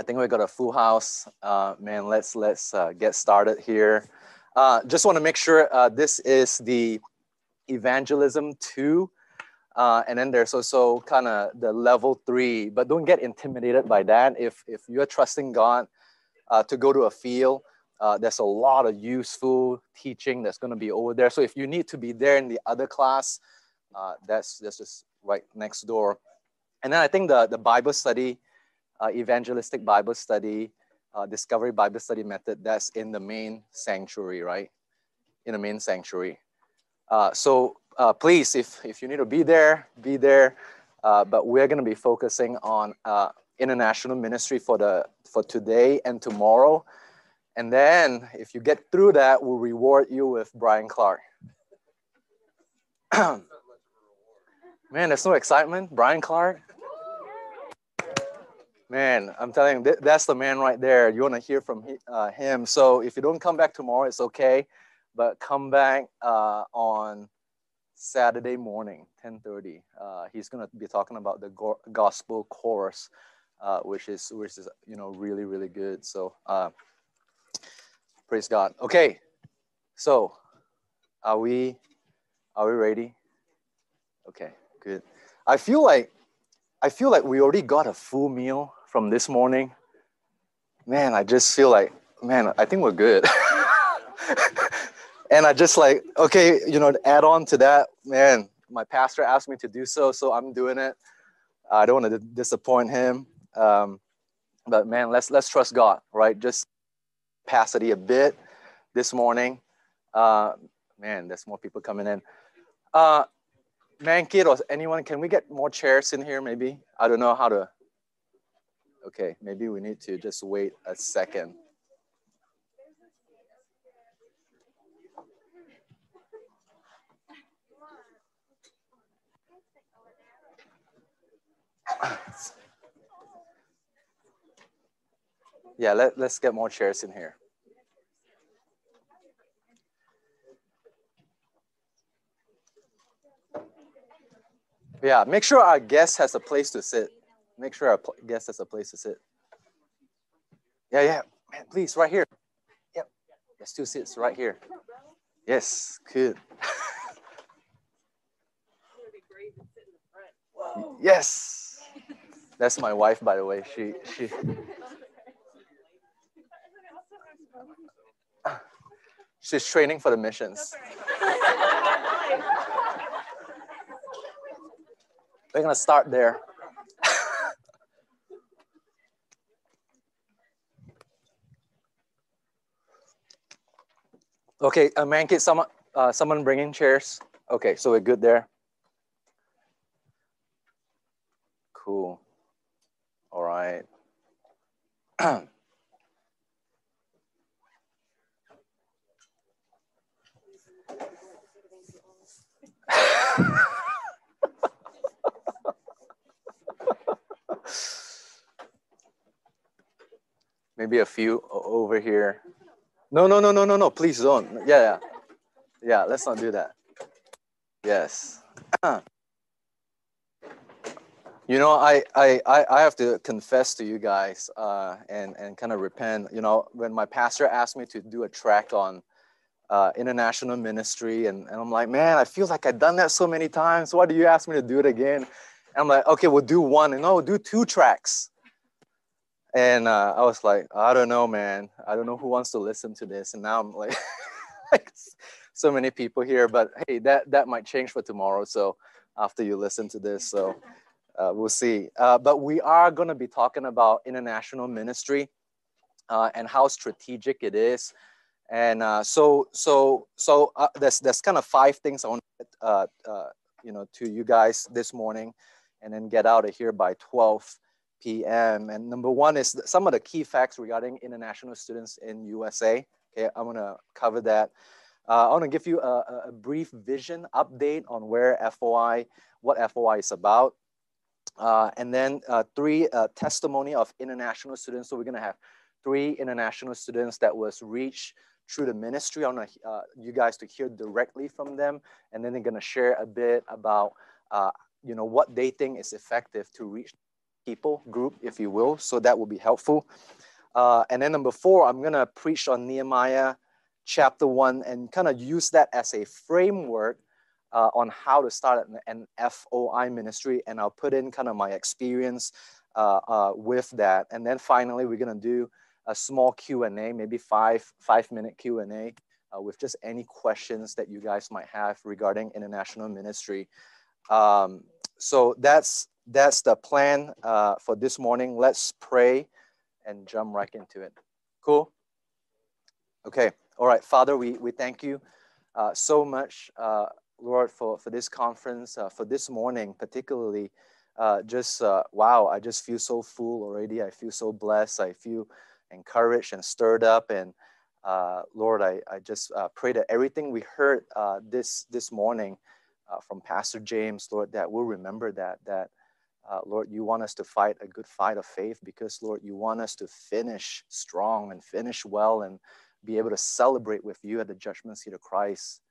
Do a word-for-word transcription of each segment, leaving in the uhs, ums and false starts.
I think we got a full house. Uh, man, let's let's uh, get started here. Uh, just want to make sure uh, this is the evangelism two, uh, and then there's also kind of the level three. But don't get intimidated by that. If if you're trusting God uh, to go to a field, uh, there's a lot of useful teaching that's going to be over there. So if you need to be there in the other class, uh, that's that's just right next door. And then I think the the Bible study. Uh, evangelistic Bible study, uh, discovery Bible study method, that's in the main sanctuary, right? In the main sanctuary. Uh, so uh, please, if, if you need to be there, be there. Uh, but we're going to be focusing on uh, international ministry for the for today and tomorrow. And then if you get through that, we'll reward you with Brian Clark. Man, there's no excitement. Brian Clark. Man, I'm telling you, that's the man right there. You want to hear from uh, him. So if you don't come back tomorrow, it's okay. But come back uh, on Saturday morning, ten thirty. Uh, he's going to be talking about the go- gospel chorus, uh, which is, which is you know, really, really good. So uh, praise God. Okay, so are we, are we ready? Okay, good. I feel like, I feel like we already got a full meal from this morning. Man, I just feel like, man, I think we're good. And I just like, okay, you know, to add on to that, man, my pastor asked me to do so, so I'm doing it. I don't want to disappoint him. Um, but man, let's let's trust God, right? Just capacity a bit this morning. Uh, man, there's more people coming in. Uh, Mankit or anyone, can we get more chairs in here maybe? I don't know how to. Okay, maybe we need to just wait a second. Yeah, let, let's get more chairs in here. Yeah, make sure our guest has a place to sit. Make sure our pl- guest has a place to sit. Yeah, yeah, man, please, right here. Yep, there's two seats right here. Yes, good. Yes, that's my wife, by the way. She, she. She's training for the missions. We're going to start there. Okay, uh, Mankit, someone, uh, someone bring in chairs. Okay, so we're good there. Cool. All right. Maybe a few over here. No, no, no, no, no, no. Please don't. Yeah, yeah. Yeah, let's not do that. Yes. You know, I, I, I have to confess to you guys uh, and, and kind of repent. You know, when my pastor asked me to do a track on uh, international ministry, and, and I'm like, man, I feel like I've done that so many times. Why do you ask me to do it again? And I'm like, okay, we'll do one. And no, we'll do two tracks. And uh, I was like, I don't know, man. I don't know who wants to listen to this. And now I'm like, like so many people here. But hey, that, that might change for tomorrow. So after you listen to this, so uh, we'll see. Uh, but we are going to be talking about international ministry uh, and how strategic it is. And uh, so so so uh, there's there's kind of five things I want to get, uh, uh, you know to you guys this morning, and then get out of here by twelve. p m And number one is some of the key facts regarding international students in U S A. Okay, I'm going to cover that. Uh, I want to give you a, a brief vision update on where F O I, what F O I is about. Uh, and then uh, three, uh, testimony of international students. So we're going to have three international students that was reached through the ministry. I want to, uh, you guys to hear directly from them. And then they're going to share a bit about, uh, you know, what they think is effective to reach people group, if you will. So that will be helpful. Uh, and then number four, I'm going to preach on Nehemiah chapter one and kind of use that as a framework uh, on how to start an, an F O I ministry. And I'll put in kind of my experience uh, uh, with that. And then finally, we're going to do a small Q and A, maybe five, five minute Q and A uh, with just any questions that you guys might have regarding international ministry. Um, so that's, that's the plan uh, for this morning. Let's pray and jump right into it. Cool? Okay. All right, Father, we, we thank you uh, so much, uh, Lord, for, for this conference, uh, for this morning, particularly. Uh, just, uh, wow, I just feel so full already. I feel so blessed. I feel encouraged and stirred up. And uh, Lord, I, I just uh, pray that everything we heard uh, this, this morning uh, from Pastor James, Lord, that we'll remember that, that Uh, Lord, you want us to fight a good fight of faith because, Lord, you want us to finish strong and finish well and be able to celebrate with you at the judgment seat of Christ.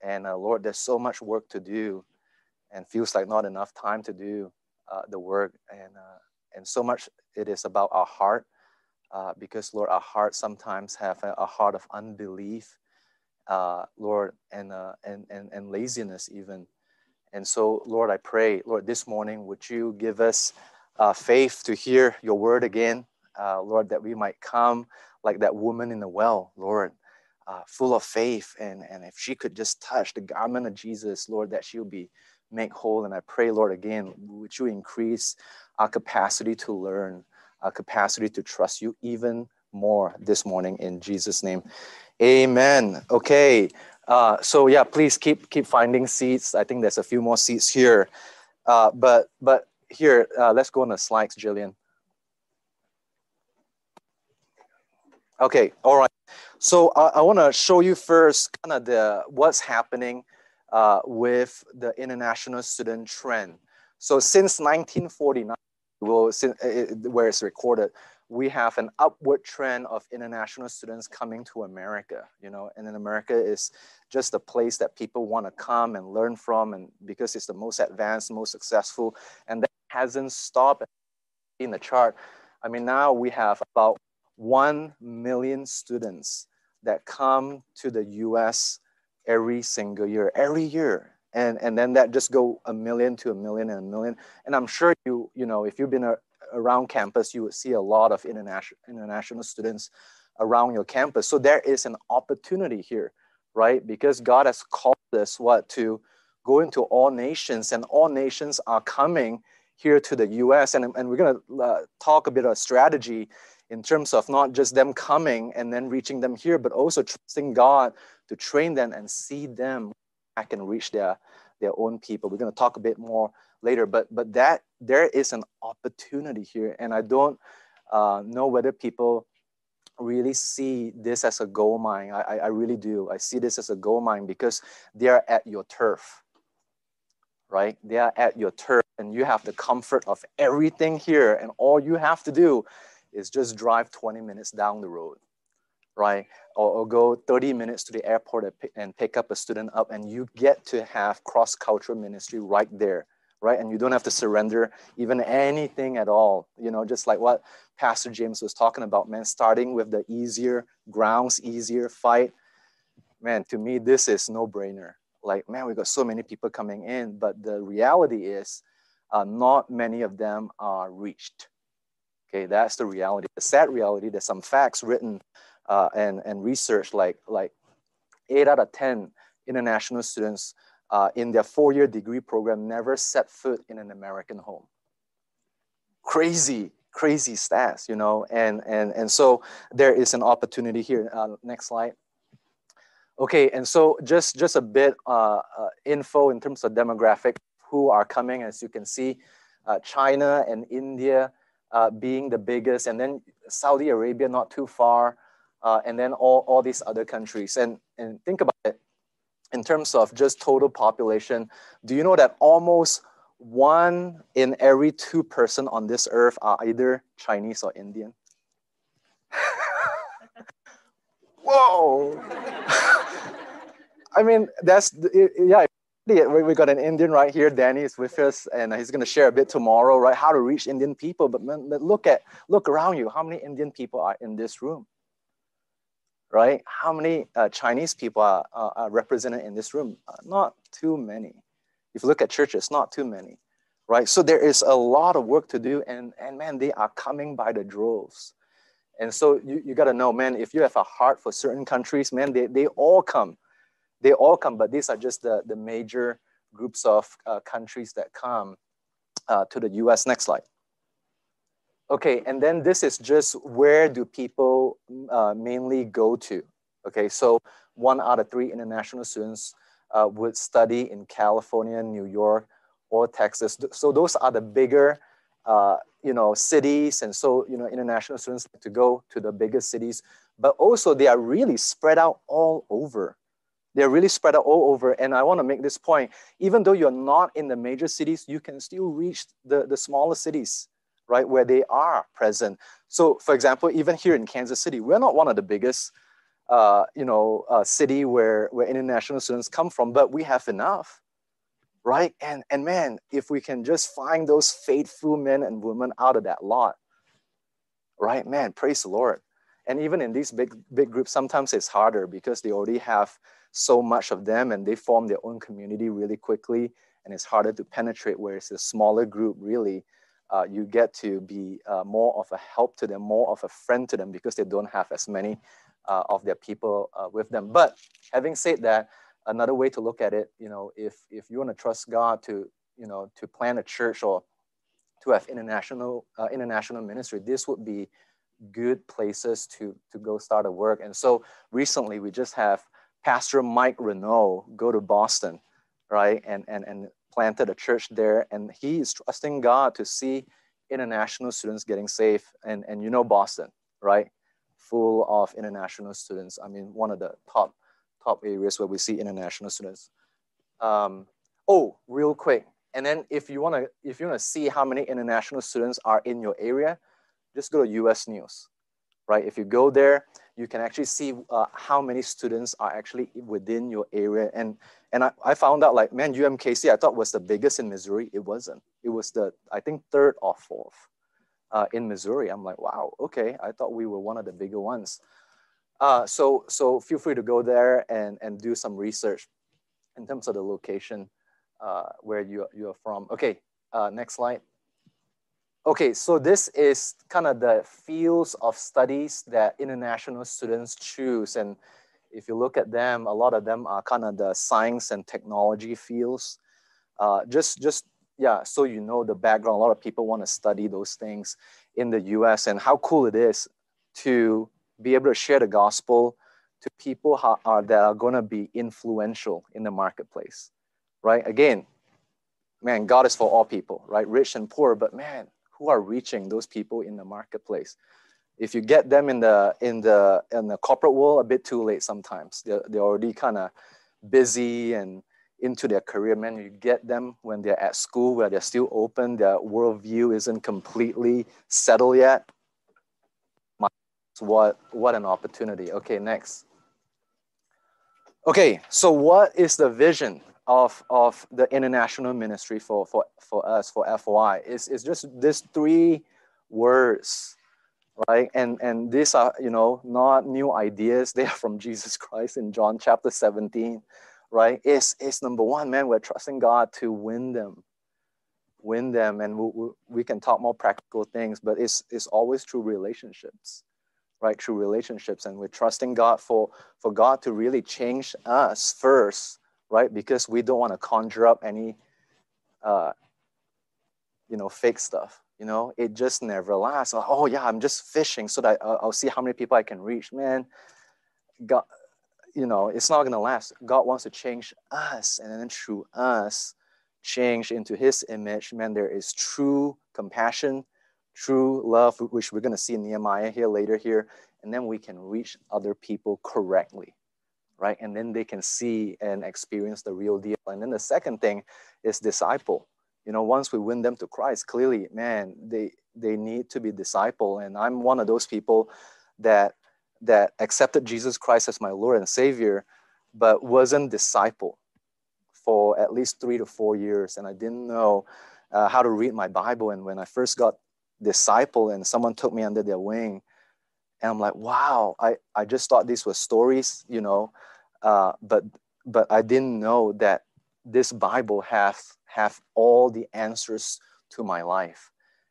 And, uh, Lord, there's so much work to do and feels like not enough time to do uh, the work. And, uh, and so much it is about our heart uh, because, Lord, our hearts sometimes have a, a heart of unbelief, uh, Lord, and, uh, and, and, and laziness even. And so, Lord, I pray, Lord, this morning, would you give us uh, faith to hear your word again, uh, Lord, that we might come like that woman in the well, Lord, uh, full of faith. And, and if she could just touch the garment of Jesus, Lord, that she'll be made whole. And I pray, Lord, again, would you increase our capacity to learn, our capacity to trust you even more this morning in Jesus' name. Amen. Okay. Uh, so yeah, please keep keep finding seats. I think there's a few more seats here, uh, but but here uh, let's go on the slides, Jillian. Okay, all right. So I, I want to show you first kind of the what's happening uh, with the international student trend. So since nineteen forty-nine, well, since, uh, where it's recorded, we have an upward trend of international students coming to America, you know, and then America is just a place that people want to come and learn from, and because it's the most advanced, most successful, and that hasn't stopped in the chart. I mean, now we have about one million students that come to the U S every single year, every year. And, and then that just go a million to a million and a million. And I'm sure you, you know, if you've been a, around campus, you would see a lot of international international students around your campus. So there is an opportunity here, right? Because God has called us what to go into all nations, and all nations are coming here to the U S. And, and we're going to uh, talk a bit of strategy in terms of not just them coming and then reaching them here, but also trusting God to train them and see them back and reach their, their own people. We're going to talk a bit more later, but but that there is an opportunity here, and I don't uh, know whether people really see this as a gold mine. I, I really do. I see this as a gold mine because they are at your turf, right? They are at your turf, and you have the comfort of everything here, and all you have to do is just drive twenty minutes down the road, right? Or, or go thirty minutes to the airport and pick, and pick up a student up, and you get to have cross-cultural ministry right there. Right? And you don't have to surrender even anything at all. You know, just like what Pastor James was talking about, man, starting with the easier grounds, easier fight. Man, to me, this is no-brainer. Like, man, we've got so many people coming in, but the reality is uh, not many of them are reached. Okay, that's the reality. The sad reality, there's some facts written uh, and, and research, like, like eight out of ten international students Uh, in their four-year degree program never set foot in an American home. Crazy, crazy stats, you know, and, and, and so there is an opportunity here. Uh, next slide. Okay, and so just, just a bit uh, uh, info in terms of demographic, who are coming. As you can see, uh, China and India uh, being the biggest, and then Saudi Arabia not too far, uh, and then all, all these other countries. And, and think about it, in terms of just total population, do you know that almost one in every two person on this earth are either Chinese or Indian? Whoa! I mean, that's, yeah, we got an Indian right here. Danny is with us, and he's going to share a bit tomorrow, right? How to reach Indian people. But look at, look around you. How many Indian people are in this room? Right? How many uh, Chinese people are, are, are represented in this room? Uh, not too many. If you look at churches, not too many, right? So there is a lot of work to do, and, and man, they are coming by the droves. And so you, you got to know, man, if you have a heart for certain countries, man, they, they all come. They all come, but these are just the, the major groups of uh, countries that come uh, to the U S. Next slide. Okay, and then this is just where do people uh, mainly go to? Okay, so one out of three international students uh, would study in California, New York, or Texas. So those are the bigger, uh, you know, cities. And so, you know, international students like to go to the biggest cities, but also they are really spread out all over. They're really spread out all over. And I want to make this point, even though you're not in the major cities, you can still reach the, the smaller cities, right, where they are present. So for example, even here in Kansas City, we're not one of the biggest, uh, you know, uh, city where, where international students come from, but we have enough, right? And, and man, if we can just find those faithful men and women out of that lot, right, man, praise the Lord. And even in these big, big groups, sometimes it's harder because they already have so much of them and they form their own community really quickly, and it's harder to penetrate, where it's a smaller group, really. Uh, you get to be uh, more of a help to them, more of a friend to them, because they don't have as many uh, of their people uh, with them. But having said that, another way to look at it, you know, if, if you want to trust God to, you know, to plan a church or to have international, uh, international ministry, this would be good places to, to go start a work. And so recently we just have Pastor Mike Renault go to Boston, right, and, and, and planted a church there. And he is trusting God to see international students getting saved. And, and you know Boston, right, full of international students. I mean, one of the top, top areas where we see international students. Um, oh, real quick. And then if you want to if you want to see how many international students are in your area, just go to U S News, right? If you go there, you can actually see uh, how many students are actually within your area. And, and I, I found out, like, man, U M K C, I thought was the biggest in Missouri. It wasn't. It was the, I think, third or fourth uh, in Missouri. I'm like, wow, okay. I thought we were one of the bigger ones. Uh, so, so feel free to go there and, and do some research in terms of the location uh, where you, you're from. Okay, uh, next slide. Okay, so this is kind of the fields of studies that international students choose. And if you look at them, a lot of them are kind of the science and technology fields. Uh, just, just yeah, so you know the background, a lot of people want to study those things in the U S, and how cool it is to be able to share the gospel to people how, are, that are going to be influential in the marketplace, right? Again, man, God is for all people, right? Rich and poor, but man, who are reaching those people in the marketplace? If you get them in the in the in the corporate world, a bit too late sometimes. They're, they're already kind of busy and into their career. Man, you get them when they're at school, where they're still open, their worldview isn't completely settled yet. My, what what an opportunity. Okay, next. Okay, so what is the vision of of the international ministry for for for us, for F O I? It's, it's just these three words, right? And and these are, you know, not new ideas. They are from Jesus Christ in John chapter seventeen, right? It's, it's number one, man, we're trusting God to win them, win them. And we, we, we can talk more practical things, but it's, it's always through relationships, right? Through relationships. And we're trusting God for, for God to really change us first, right? Because we don't want to conjure up any, uh, you know, fake stuff. You know, it just never lasts. Like, oh yeah, I'm just fishing so that I'll, I'll see how many people I can reach. Man, God, you know, it's not going to last. God wants to change us, and then through us, change into His image. Man, there is true compassion, true love, which we're going to see in Nehemiah here later here, and then we can reach other people correctly, right? And then they can see and experience the real deal. And then the second thing is disciple. You know, once we win them to Christ, clearly, man, they they need to be disciple. And I'm one of those people that that accepted Jesus Christ as my Lord and Savior, but wasn't disciple for at least three to four years. And I didn't know uh, how to read my Bible. And when I first got disciple and someone took me under their wing, and I'm like, wow, I, I just thought these were stories, you know, uh, but but I didn't know that this Bible have, have all the answers to my life.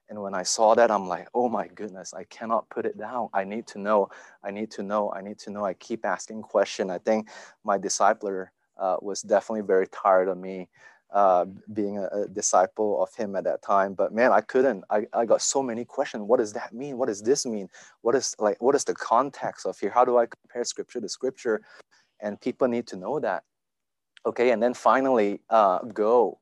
And when I saw that, I'm like, oh my goodness, I cannot put it down. I need to know, I need to know, I need to know. I keep asking questions. I think my discipler uh, was definitely very tired of me uh, being a, a disciple of him at that time. But man, I couldn't, I, I got so many questions. What does that mean? What does this mean? What is like, what is the context of here? How do I compare scripture to scripture? And people need to know that. Okay, and then finally, uh, go,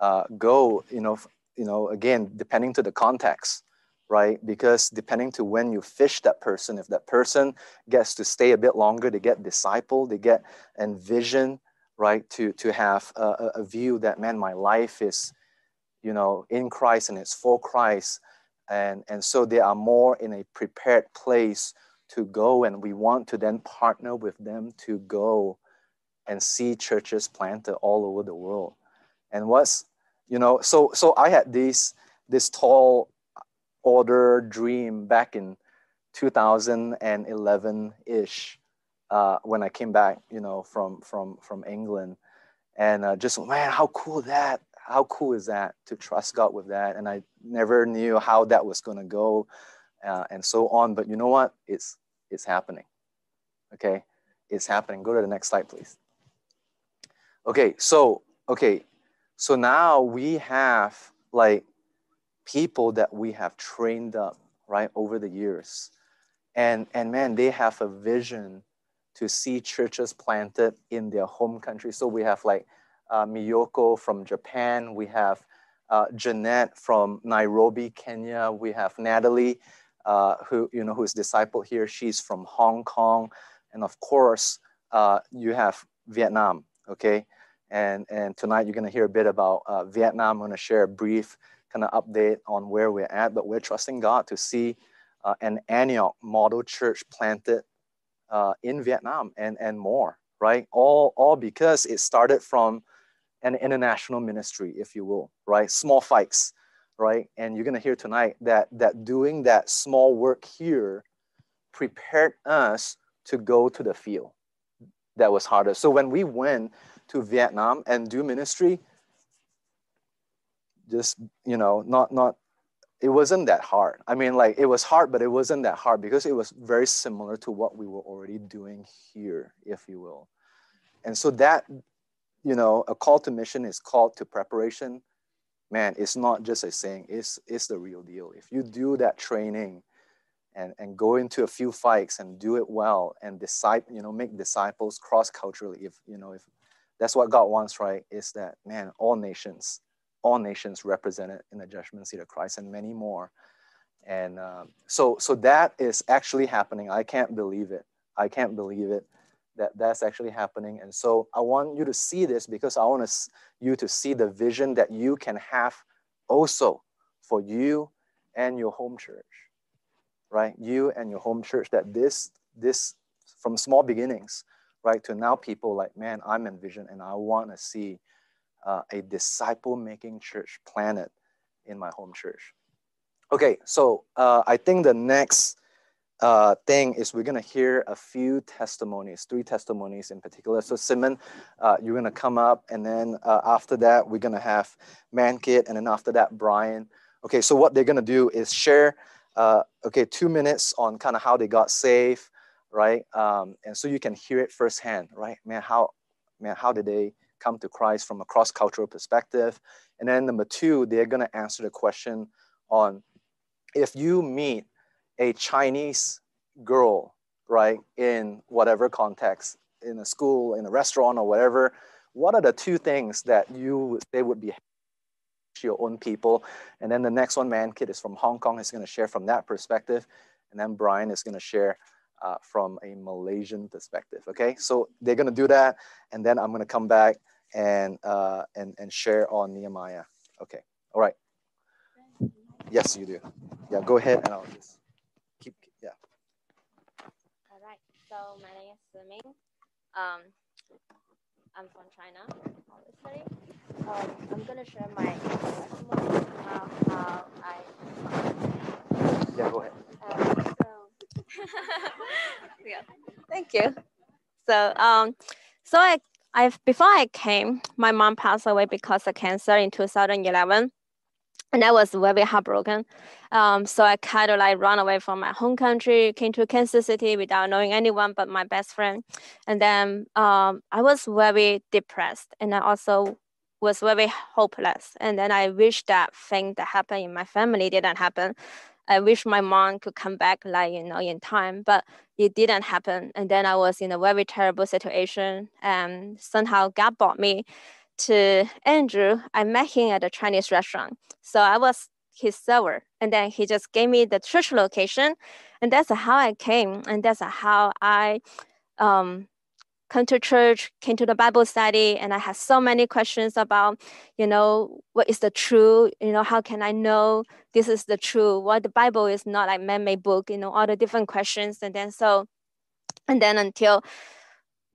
uh, go, you know, you know, again, depending to the context, right? Because depending to when you fish that person, if that person gets to stay a bit longer, they get discipled, they get envisioned, right? To, to have a, a view that, man, my life is, you know, in Christ and it's for Christ. And, and so they are more in a prepared place to go. And we want to then partner with them to go and see churches planted all over the world. And what's, you know, so so I had this this tall order dream back in two thousand eleven-ish uh, when I came back, you know, from from from England, and uh, just man, how cool that! How cool is that to trust God with that? And I never knew how that was gonna go, uh, and so on. But you know what? It's it's happening. Okay, it's happening. Go to the next slide, please. Okay, so okay. So now we have like people that we have trained up, right, over the years. And, and man, they have a vision to see churches planted in their home country. So we have like uh, Miyoko from Japan. We have uh, Jeanette from Nairobi, Kenya. We have Natalie, uh, who, you know, who's discipled here. She's from Hong Kong. And of course, uh, you have Vietnam, okay? And, and tonight, you're going to hear a bit about uh, Vietnam. I'm going to share a brief kind of update on where we're at. But we're trusting God to see uh, an Antioch model church planted uh, in Vietnam and, and more, right? All, all because it started from an international ministry, if you will, right? Small fights, right? And you're going to hear tonight that, that doing that small work here prepared us to go to the field that was harder. So when we went to Vietnam and do ministry, just, you know, not, not, it wasn't that hard. I mean, like, it was hard, but it wasn't that hard because it was very similar to what we were already doing here, if you will. And so that, you know, a call to mission is called to preparation. Man, it's not just a saying, it's, it's the real deal. If you do that training and, and go into a few fights and do it well and disciple, you know, make disciples cross-culturally, if, you know, if, that's what God wants, right? Is that, man, all nations, all nations represented in the judgment seat of Christ and many more. And um, so so that is actually happening. I can't believe it. I can't believe it that that's actually happening. And so I want you to see this because I want to, you to see the vision that you can have also for you and your home church, right? You and your home church, that this, this from small beginnings, right, to now people like, man, I'm envisioned and I want to see uh, a disciple-making church planet in my home church. Okay, so uh, I think the next uh, thing is we're going to hear a few testimonies, three testimonies in particular. So Simon, uh, you're going to come up, and then uh, after that, we're going to have Mankit, and then after that, Brian. Okay, so what they're going to do is share, uh, okay, two minutes on kind of how they got saved, right? Um, and so you can hear it firsthand, right? Man, how, man, how did they come to Christ from a cross-cultural perspective? And then number two, they're gonna answer the question on if you meet a Chinese girl, right, in whatever context, in a school, in a restaurant or whatever, what are the two things that you would, they would be your own people. And then the next one, Mankit, is from Hong Kong. He's going to share from that perspective. And then Brian is going to share uh, from a Malaysian perspective. Okay, so they're going to do that. And then I'm going to come back and, uh, and, and share on Nehemiah. Okay, all right. Yes, you do. Yeah, go ahead and I'll just keep, yeah. All right, so my name is Simon. Um, I'm from China, obviously. Um, I'm going to share my testimony about how I... Yeah, go ahead. Um, so... yeah, thank you. So, um, so I, I, before I came, my mom passed away because of cancer in two thousand eleven. And I was very heartbroken. Um, so I kind of like ran away from my home country, came to Kansas City without knowing anyone but my best friend. And then um, I was very depressed and I also was very hopeless. And then I wish that thing that happened in my family didn't happen. I wish my mom could come back like, you know, in time, but it didn't happen. And then I was in a very terrible situation and somehow God brought me to Andrew. I met him at a Chinese restaurant. So I was his server. And then he just gave me the church location. And that's how I came. And that's how I um, came to church, came to the Bible study. And I had so many questions about, you know, what is the true? You know, how can I know this is the true? What well, the Bible is not like man-made book, you know, all the different questions. And then so, and then until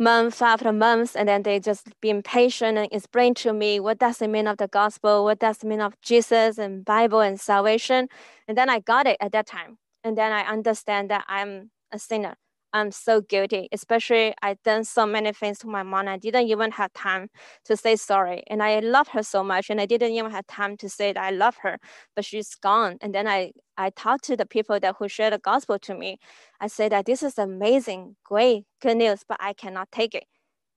month after month, and then they just being patient and explain to me what does it mean of the gospel, what does it mean of Jesus and Bible and salvation. And then I got it at that time. And then I understand that I'm a sinner. I'm so guilty, especially I've done so many things to my mom. I didn't even have time to say sorry. And I love her so much. And I didn't even have time to say that I love her, but she's gone. And then I, I talked to the people that who shared the gospel to me. I said that this is amazing, great, good news, but I cannot take it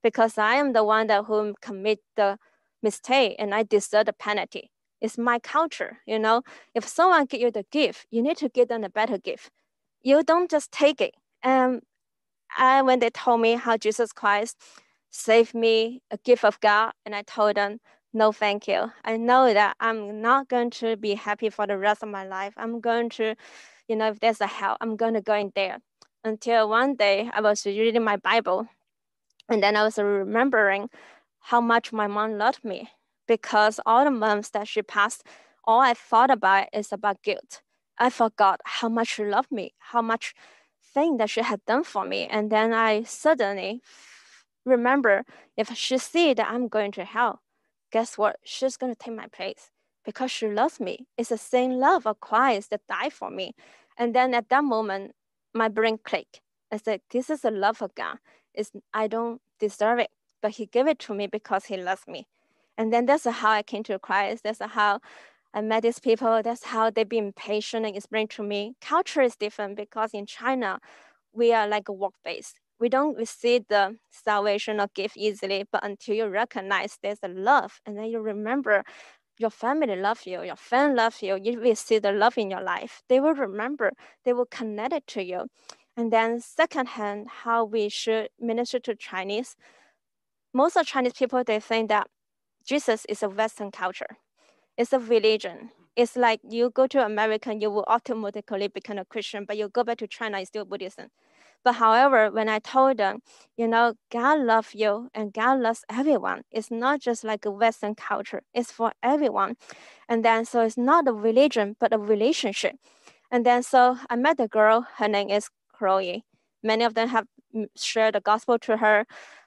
because I am the one that who commit the mistake and I deserve the penalty. It's my culture, you know. If someone give you the gift, you need to give them a better gift. You don't just take it. Um, and when they told me how Jesus Christ saved me, a gift of God, and I told them, no, thank you. I know that I'm not going to be happy for the rest of my life. I'm going to, you know, if there's a hell, I'm going to go in there. Until one day I was reading my Bible, and then I was remembering how much my mom loved me, because all the months that she passed, all I thought about is about guilt. I forgot how much she loved me, how much thing that she had done for me. And then I suddenly remember, if she see that I'm going to hell, guess what? She's going to take my place because she loves me. It's the same love of Christ that died for me. And then at that moment, my brain clicked. I said, this is the love of God. It's, I don't deserve it, but he gave it to me because he loves me. And then that's how I came to Christ. That's how I met these people. That's how they've been patient and explained to me. Culture is different because in China, we are like a work-based. We don't receive the salvation or gift easily, but until you recognize there's a love, and then you remember your family loves you, your friend loves you, you will see the love in your life. They will remember, they will connect it to you. And then secondhand, how we should minister to Chinese. Most of Chinese people, they think that Jesus is a Western culture. It's a religion. It's like you go to America, you will automatically become a Christian, but you go back to China, it's still Buddhism. But however, when I told them, you know, God loves you and God loves everyone. It's not just like a Western culture. It's for everyone. And then, so it's not a religion, but a relationship. And then, so I met a girl, her name is Chloe. Many of them have shared the gospel to her,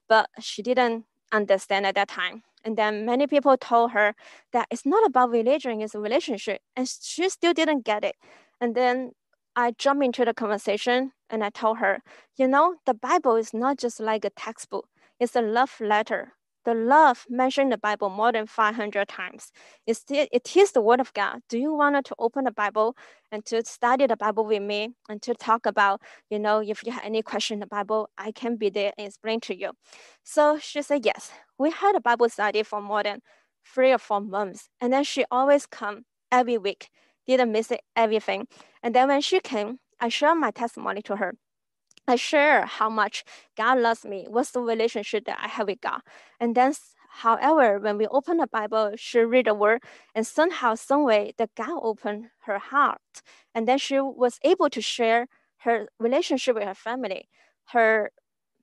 but she didn't understand at that time. And then many people told her that it's not about religion, it's a relationship. And she still didn't get it. And then I jumped into the conversation and I told her, you know, the Bible is not just like a textbook. It's a love letter. The love mentioned in the Bible more than five hundred times. It's the, it is the word of God. Do you want to open the Bible and to study the Bible with me and to talk about, you know, if you have any question in the Bible, I can be there and explain to you. So she said, yes. We had a Bible study for more than three or four months. And then she always come every week, didn't miss it, everything. And then when she came, I shared my testimony to her. I share how much God loves me, what's the relationship that I have with God. And then However, when we open the Bible, she read the word, and somehow, some way, the God opened her heart, and then she was able to share her relationship with her family, her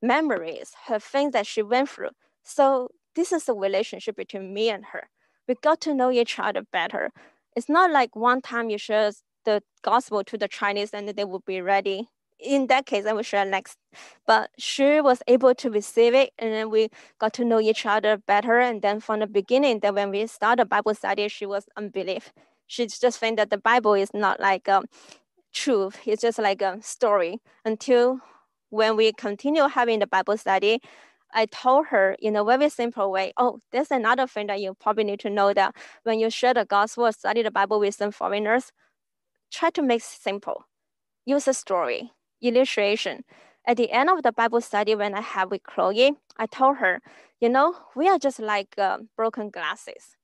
memories, her things that she went through. So this is the relationship between me and her. We got to know each other better. It's not like one time you share the gospel to the Chinese and they will be ready. In that case, I will share next. But she was able to receive it, and then we got to know each other better. And then from the beginning, that when we started Bible study, she was unbelief. She just think that the Bible is not like um, truth. It's just like a story. Until when we continue having the Bible study, I told her in a very simple way, oh, there's another thing that you probably need to know, that when you share the gospel, study the Bible with some foreigners, try to make it simple. Use a story, illustration. At the end of the Bible study, when I had with Chloe, I told her, you know, we are just like uh, broken glasses.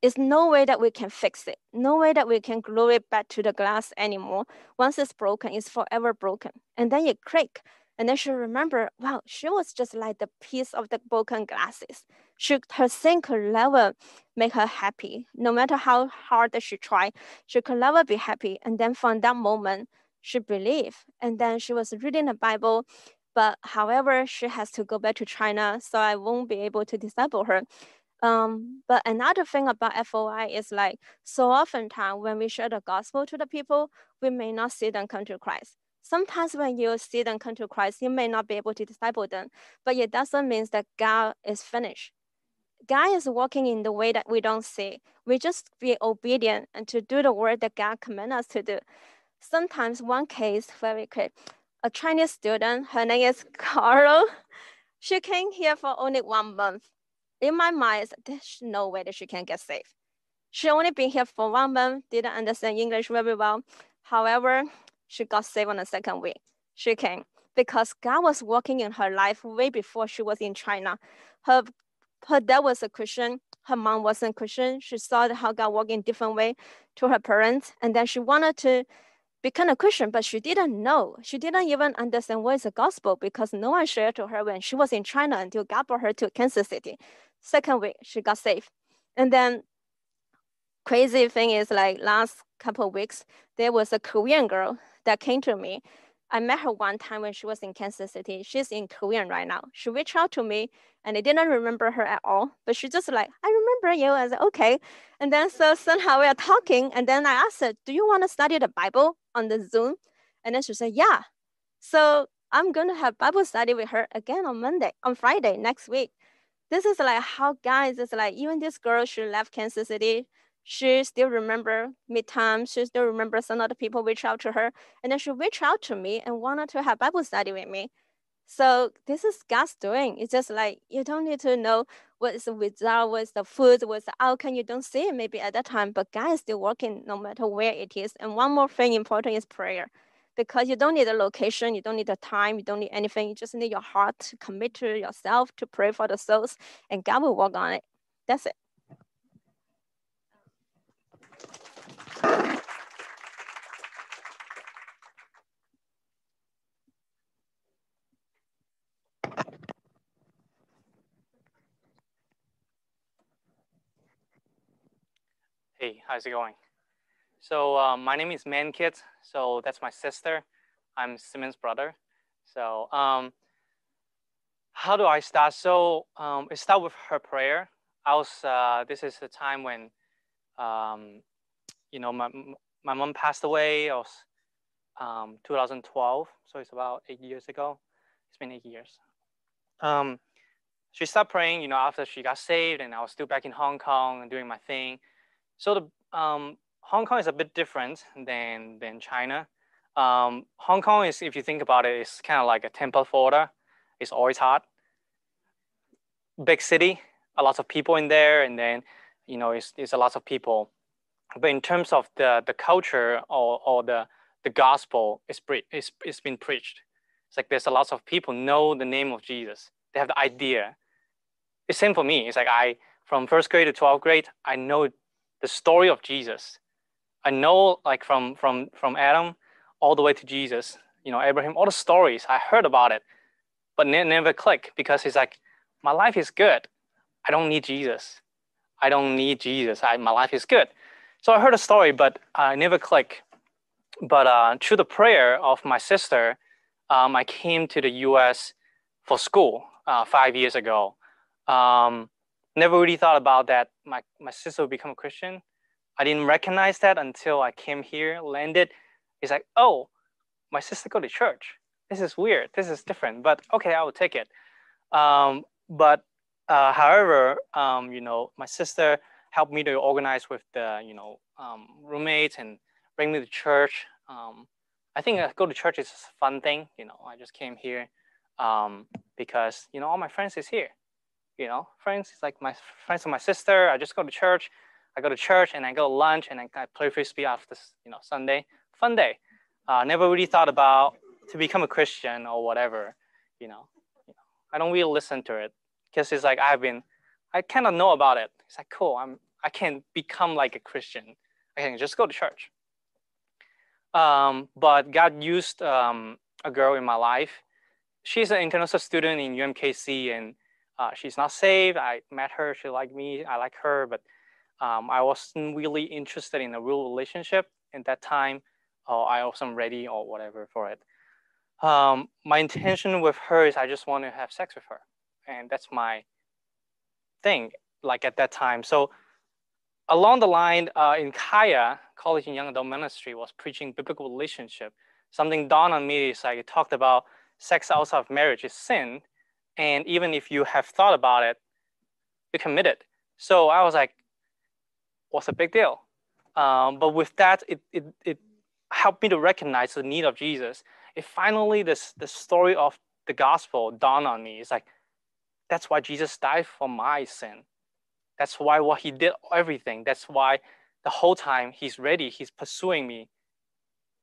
It's no way that we can fix it. No way that we can glue it back to the glass anymore. Once it's broken, it's forever broken. And then it cracked. And then she remembered, wow, she was just like the piece of the broken glasses. She, her sin could never make her happy. No matter how hard that she tried, she could never be happy. And then from that moment, she believed. And then she was reading the Bible. But however, she has to go back to China, so I won't be able to disciple her. Um, but another thing about F O I is, like, so oftentimes when we share the gospel to the people, we may not see them come to Christ. Sometimes when you see them come to Christ, you may not be able to disciple them, but it doesn't mean that God is finished. God is working in the way that we don't see. We just be obedient and to do the work that God commands us to do. Sometimes one case, very quick, a Chinese student, her name is Carol. She came here for only one month. In my mind, there's no way that she can get saved. She only been here for one month, didn't understand English very well. However, she got saved on the second week. She came because God was working in her life way before she was in China. Her, her dad was a Christian. Her mom wasn't Christian. She saw how God worked in different way to her parents. And then she wanted to become a Christian, but she didn't know. She didn't even understand what is the gospel because no one shared to her when she was in China until God brought her to Kansas City. Second week, she got saved. And then crazy thing is, like, last couple of weeks, there was a Korean girl that came to me. I met her one time when she was in Kansas City. She's in Korean right now. She reached out to me, and I didn't remember her at all. But she just like, I remember you. I said, okay. And then so somehow we are talking. And then I asked her, do you want to study the Bible on the Zoom? And then she said, yeah. So I'm going to have Bible study with her again on Monday, on Friday next week. This is like how guys is like, even this girl, she left Kansas City. She still remember midterm. She still remember some other people reach out to her. And then she reached out to me and wanted to have Bible study with me. So this is God's doing. It's just like, you don't need to know what is the result, what is the food, what is the outcome. You don't see it maybe at that time, but God is still working no matter where it is. And one more thing important is prayer, because you don't need a location, you don't need a time, you don't need anything. You just need your heart to commit to yourself, to pray for the souls, and God will work on it. That's it. Hey, how's it going? So uh, my name is Mankit. So that's my sister. I'm Simon's brother. So um, how do I start? So um, it started with her prayer. I was, uh, this is the time when, um, you know, my my mom passed away. I was um, two thousand twelve. So it's about eight years ago. It's been eight years. Um, she started praying, you know, after she got saved, and I was still back in Hong Kong and doing my thing. So the, um, Hong Kong is a bit different than, than China. Um, Hong Kong is, if you think about it, it's kind of like a temple fodder. It's always hot. Big city, a lot of people in there, and then, you know, it's, it's a lot of people. But in terms of the, the culture or, or the, the gospel, it's, pre it's, it's been preached. It's like there's a lot of people know the name of Jesus. They have the idea. It's same for me. It's like I, from first grade to twelfth grade, I know the story of Jesus. I know, like, from, from, from Adam all the way to Jesus, you know, Abraham, all the stories, I heard about it, but ne never clicked, because it's like, my life is good. I don't need Jesus. I don't need Jesus. I, my life is good. So I heard a story, but I never clicked. But uh, through the prayer of my sister, um, I came to the U S for school uh, five years ago. Um, never really thought about that. My, my sister would become a Christian. I didn't recognize that until I came here, landed. It's like, oh, my sister go to church. This is weird. This is different. But okay, I will take it. Um, but uh, however, um, you know, my sister helped me to organize with the, you know, um, roommates and bring me to church. Um, I think I go to church is a fun thing. You know, I just came here um, because, you know, all my friends is here. You know, friends, it's like my friends of my sister. I just go to church. I go to church and I go to lunch and I, I play frisbee after, you know, Sunday. Fun day. Uh, never really thought about to become a Christian or whatever. You know, I don't really listen to it because it's like I've been, I kind of know about it. It's like, cool, I'm, I can become like a Christian. I can just go to church. Um, but God used um, a girl in my life. She's an international student in U M K C and uh, she's not saved. I met her. She liked me. I like her, but Um, I wasn't really interested in a real relationship at that time, or I wasn't ready or whatever for it. Um, my intention with her is I just want to have sex with her. And that's my thing, like at that time. So along the line, uh, in Kaya, College and Young Adult Ministry was preaching biblical relationship. Something dawned on me is like it talked about sex outside of marriage is sin. And even if you have thought about it, you commit it. So I was like, what's a big deal? Um, but with that, it, it it helped me to recognize the need of Jesus. It finally, this the story of the gospel dawned on me. It's like, that's why Jesus died for my sin. That's why what he did, everything. That's why the whole time he's ready, he's pursuing me.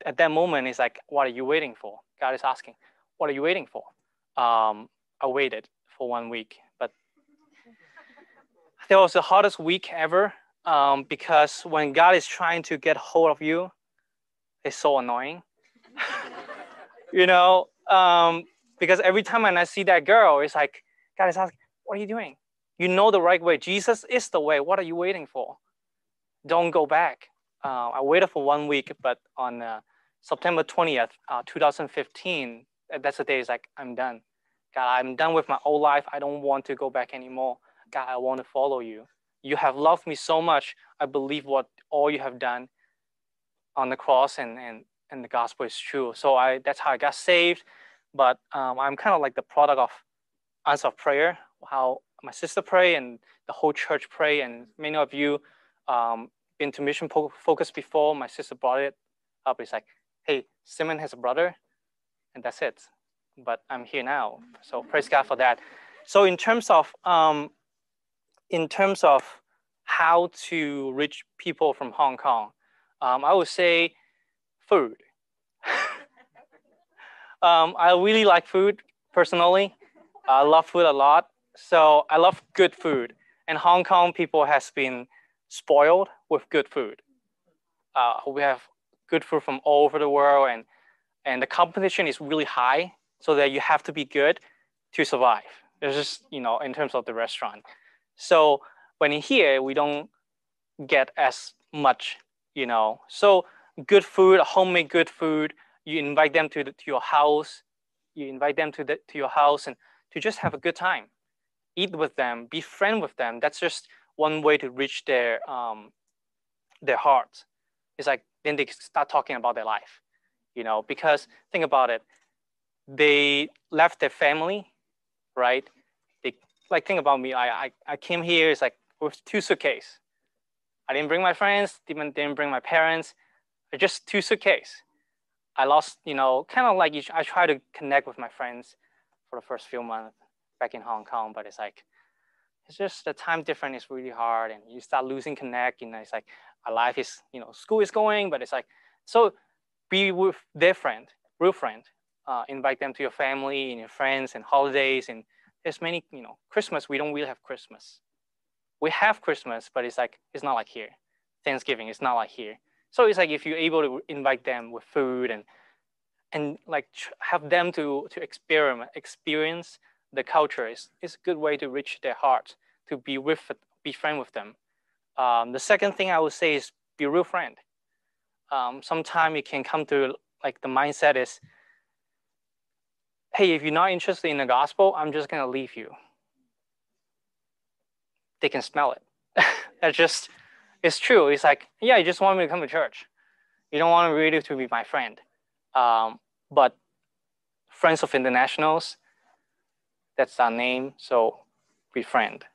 At that moment, it's like, what are you waiting for? God is asking, what are you waiting for? Um, I waited for one week, but that was the hardest week ever. Um, because when God is trying to get hold of you, it's so annoying, you know, um, because every time when I see that girl, it's like, God is asking, what are you doing? You know the right way. Jesus is the way. What are you waiting for? Don't go back. Uh, I waited for one week, but on uh, September twentieth, uh, two thousand fifteen, that's the day it's like, I'm done. God, I'm done with my old life. I don't want to go back anymore. God, I want to follow you. You have loved me so much. I believe what all you have done on the cross and, and, and the gospel is true. So I that's how I got saved. But um, I'm kind of like the product of answer of prayer, how my sister prayed and the whole church prayed. And many of you um, been to mission focus before. My sister brought it up. It's like, hey, Simon has a brother and that's it. But I'm here now. So praise God for that. So in terms of... Um, In terms of how to reach people from Hong Kong, um, I would say food. um, I really like food personally. I love food a lot. So I love good food. And Hong Kong people has been spoiled with good food. Uh, we have good food from all over the world. And, and the competition is really high so that you have to be good to survive. It's just, you know, in terms of the restaurant. So when in here, we don't get as much, you know. So good food, homemade good food, you invite them to, the, to your house, you invite them to, the, to your house and to just have a good time. Eat with them, be friend with them. That's just one way to reach their, um, their hearts. It's like, then they start talking about their life, you know, because think about it. They left their family, right? Like, think about me, I, I I came here, it's like with two suitcases. I didn't bring my friends, didn't, didn't bring my parents, just two suitcases. I lost, you know, kind of like each, I tried to connect with my friends for the first few months back in Hong Kong, but it's like, it's just the time difference is really hard and you start losing connect, you know, it's like our life is, you know, school is going, but it's like, so be with their friend, real friend, uh, invite them to your family and your friends and holidays and there's many, you know, Christmas, we don't really have Christmas. We have Christmas, but it's like, it's not like here. Thanksgiving, it's not like here. So it's like if you're able to invite them with food and and like have them to, to experiment, experience the culture, it's, it's a good way to reach their heart. to be with, be friend with them. Um, the second thing I would say is be a real friend. Um, Sometimes it can come to like the mindset is, hey, if you're not interested in the gospel, I'm just gonna leave you. They can smell it. That's just, it's true. It's like, yeah, you just want me to come to church. You don't want really to be my friend. Um, but Friends of Internationals, that's our name, so be friend,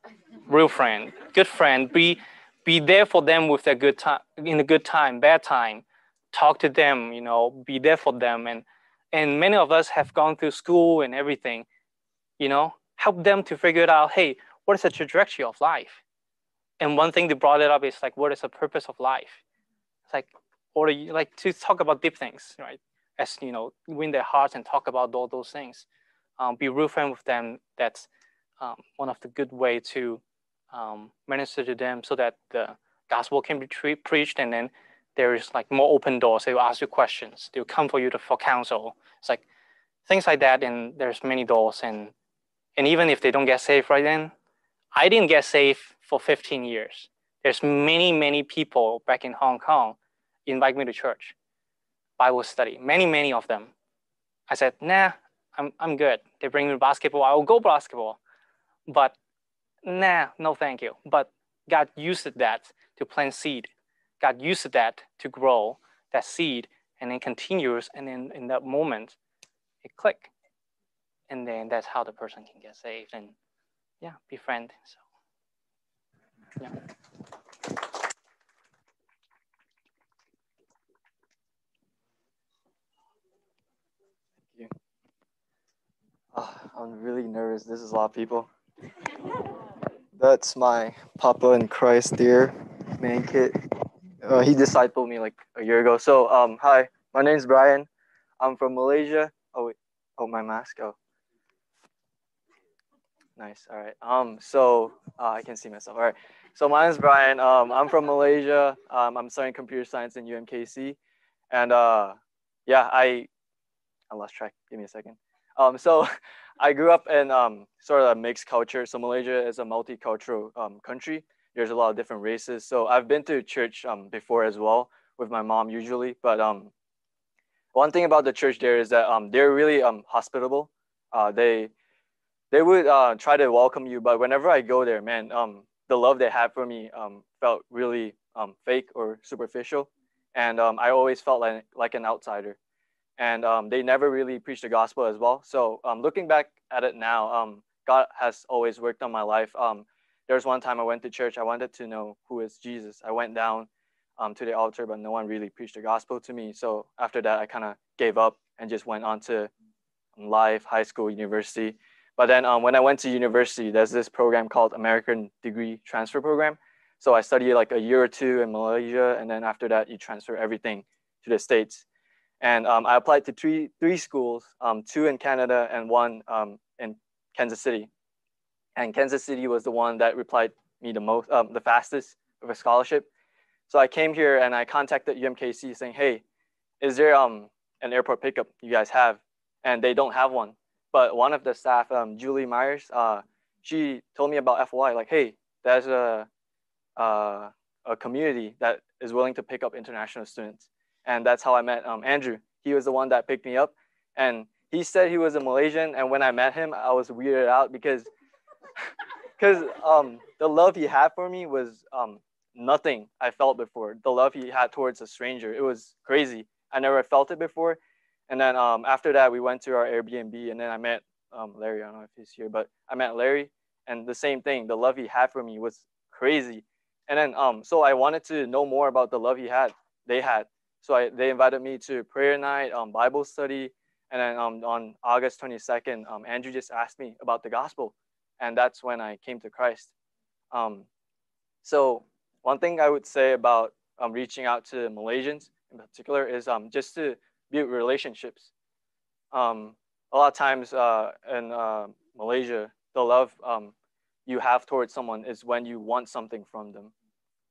real friend, good friend. Be be there for them with their good time, in a good time, bad time. Talk to them, you know, be there for them. And and many of us have gone through school and everything, you know, help them to figure it out, hey, what is the trajectory of life? And one thing they brought it up is like, what is the purpose of life? It's like, or you like to talk about deep things, right? As you know, win their hearts and talk about all those things. Um, be real friend with them. That's um, one of the good way to um, minister to them so that the gospel can be tre- preached, and then there is like more open doors. They will ask you questions. They'll come for you to, for counsel. It's like things like that, and there's many doors. And and even if they don't get saved right then, I didn't get saved for fifteen years. There's many, many people back in Hong Kong invite me to church, Bible study, many, many of them. I said, nah, I'm I'm good. They bring me basketball, I will go basketball. But nah, no thank you. But God used that to plant seed. God used that to grow that seed, and then continues, and then in that moment, it clicked. And then that's how the person can get saved, and yeah, befriend. So, yeah. Oh, I'm really nervous. This is a lot of people. That's my Papa in Christ, dear Mankit. Uh, he discipled me like a year ago. So, um, hi, my name's Brian. I'm from Malaysia. Oh wait, oh my mask. Oh, nice. All right. Um, so uh, I can see myself. All right. So my name's Brian. Um, I'm from Malaysia. Um, I'm studying computer science in U M K C, and uh, yeah, I, I lost track. Give me a second. Um, so I grew up in um, sort of a mixed culture. So Malaysia is a multicultural um, country. There's a lot of different races. So I've been to church um, before as well with my mom usually. But um, one thing about the church there is that um, they're really um, hospitable. Uh, they they would uh, try to welcome you. But whenever I go there, man, um, the love they had for me um, felt really um, fake or superficial. And um, I always felt like, like an outsider. And um, they never really preached the gospel as well. So um, looking back at it now, um, God has always worked on my life. Um, there was one time I went to church. I wanted to know who is Jesus. I went down um, to the altar, but no one really preached the gospel to me. So after that, I kind of gave up and just went on to life, high school, university. But then um, when I went to university, there's this program called American Degree Transfer Program. So I studied like a year or two in Malaysia. And then after that, you transfer everything to the States. And um, I applied to three three schools, um, two in Canada and one um, in Kansas City. And Kansas City was the one that replied me the most, um, the fastest with a scholarship. So I came here and I contacted U M K C saying, hey, is there um, an airport pickup you guys have? And they don't have one. But one of the staff, um, Julie Myers, uh, she told me about F O I, like, hey, there's a, uh, a community that is willing to pick up international students. And that's how I met um, Andrew. He was the one that picked me up. And he said he was a Malaysian. And when I met him, I was weirded out because because um, the love he had for me was um, nothing I felt before. The love he had towards a stranger, it was crazy. I never felt it before. And then um, after that, we went to our Airbnb. And then I met um, Larry. I don't know if he's here, but I met Larry. And the same thing, the love he had for me was crazy. And then um, so I wanted to know more about the love he had, they had. So I, they invited me to prayer night, um, Bible study. And then um, on August twenty-second, um, Andrew just asked me about the gospel. And that's when I came to Christ. Um, so one thing I would say about um, reaching out to Malaysians in particular is um, just to build relationships. Um, a lot of times uh, in uh, Malaysia, the love um, you have towards someone is when you want something from them.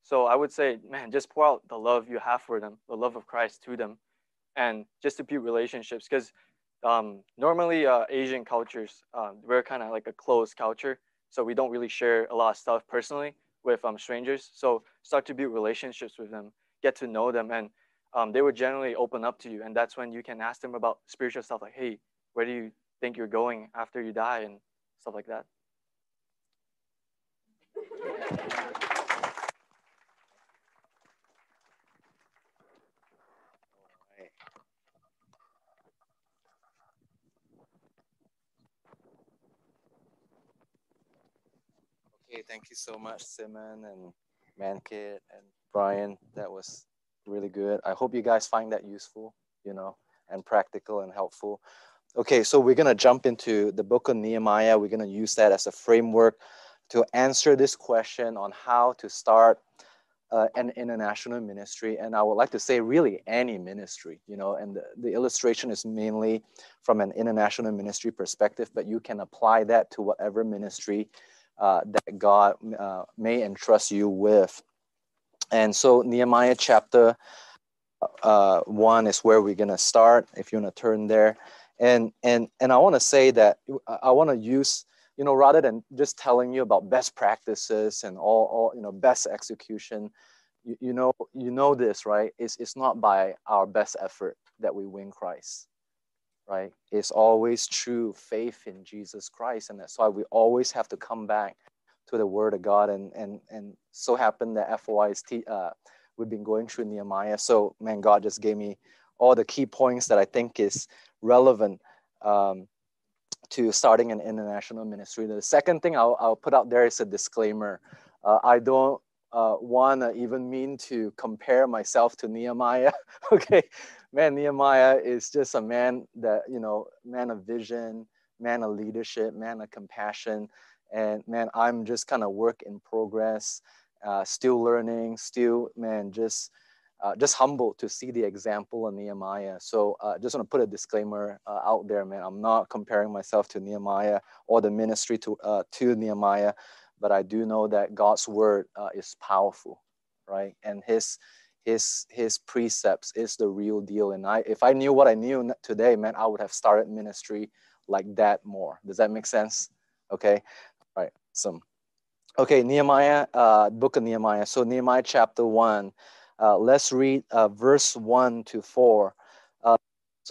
So I would say, man, just pour out the love you have for them, the love of Christ to them, and just to build relationships. Because um, normally uh, Asian cultures, um, we're kind of like a closed culture. So we don't really share a lot of stuff personally with um, strangers. So start to build relationships with them, get to know them, and um, they would generally open up to you. And that's when you can ask them about spiritual stuff, like, hey, where do you think you're going after you die, and stuff like that. Okay, thank you so much, Simon and Mankit and Brian. That was really good. I hope you guys find that useful, you know, and practical and helpful. Okay, so we're going to jump into the book of Nehemiah. We're going to use that as a framework to answer this question on how to start uh, an international ministry. And I would like to say really any ministry, you know, and the, the illustration is mainly from an international ministry perspective, but you can apply that to whatever ministry Uh, that God uh, may entrust you with. And so Nehemiah chapter uh, one is where we're going to start, if you want to turn there. And and and I want to say that I want to use, you know, rather than just telling you about best practices and all, all you know, best execution, you, you know, you know this, right? It's, it's not by our best effort that we win Christ. Right? It's always true faith in Jesus Christ. And that's why we always have to come back to the Word of God. And and, and so happened that F O I is, t- uh, we've been going through Nehemiah. So, man, God just gave me all the key points that I think is relevant um, to starting an international ministry. The second thing I'll, I'll put out there is a disclaimer. Uh, I don't uh, want to even mean to compare myself to Nehemiah, okay? Man, Nehemiah is just a man that, you know, man of vision, man of leadership, man of compassion. And man, I'm just kind of work in progress, uh, still learning, still, man, just uh, just humbled to see the example of Nehemiah. So I uh, just want to put a disclaimer uh, out there, man. I'm not comparing myself to Nehemiah or the ministry to, uh, to Nehemiah, but I do know that God's word uh, is powerful, right? And his His, his precepts is the real deal. And I, if I knew what I knew today, man, I would have started ministry like that more. Does that make sense? Okay. All right. Awesome. Okay. Nehemiah, uh, book of Nehemiah. So Nehemiah chapter one, uh, let's read uh, verse one to four. Uh,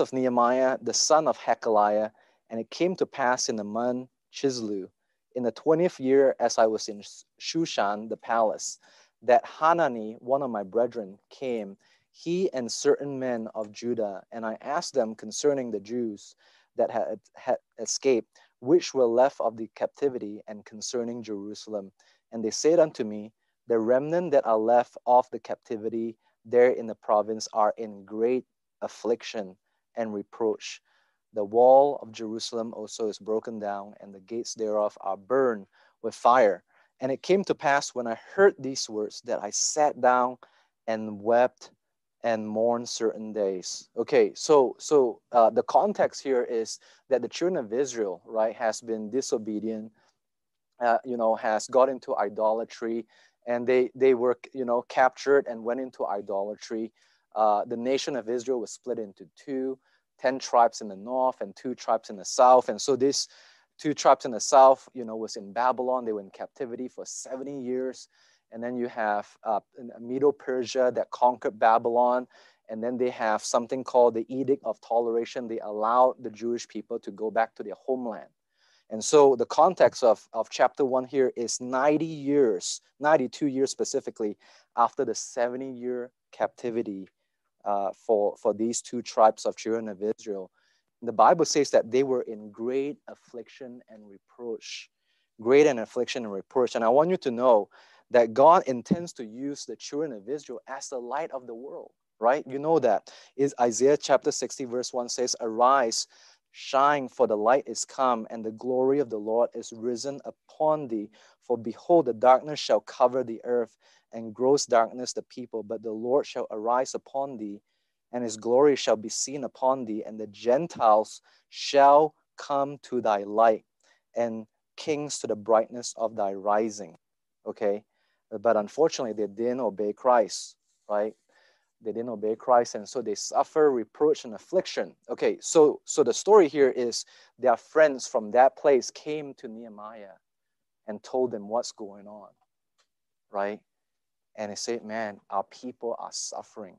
of Nehemiah, the son of Hekeliah, and it came to pass in the month Chislu, in the twentieth year, as I was in Shushan, the palace, that Hanani, one of my brethren, came, he and certain men of Judah, and I asked them concerning the Jews that had, had escaped, which were left of the captivity, and concerning Jerusalem. And they said unto me, the remnant that are left of the captivity there in the province are in great affliction and reproach. The wall of Jerusalem also is broken down, and the gates thereof are burned with fire. And it came to pass when I heard these words that I sat down and wept and mourned certain days. Okay, so so uh, the context here is that the children of Israel, right, has been disobedient, uh, you know, has got into idolatry, and they they were, you know, captured and went into idolatry. Uh, the nation of Israel was split into two, ten tribes in the north and two tribes in the south, and so this. Two tribes in the south, you know, was in Babylon. They were in captivity for seventy years. And then you have uh, Medo-Persia that conquered Babylon. And then they have something called the Edict of Toleration. They allowed the Jewish people to go back to their homeland. And so the context of, of chapter one here is ninety years, ninety-two years specifically, after the seventy-year captivity uh, for, for these two tribes of children of Israel. The Bible says that they were in great affliction and reproach, great and affliction and reproach. And I want you to know that God intends to use the children of Israel as the light of the world, right? You know that. Is Isaiah chapter sixty, verse one says, arise, shine, for the light is come, and the glory of the Lord is risen upon thee. For behold, the darkness shall cover the earth, and gross darkness the people, but the Lord shall arise upon thee, and his glory shall be seen upon thee, and the Gentiles shall come to thy light, and kings to the brightness of thy rising. Okay? But unfortunately, they didn't obey Christ, right? They didn't obey Christ, and so they suffer reproach and affliction. Okay, so, so the story here is their friends from that place came to Nehemiah and told them what's going on, right? And they said, man, our people are suffering,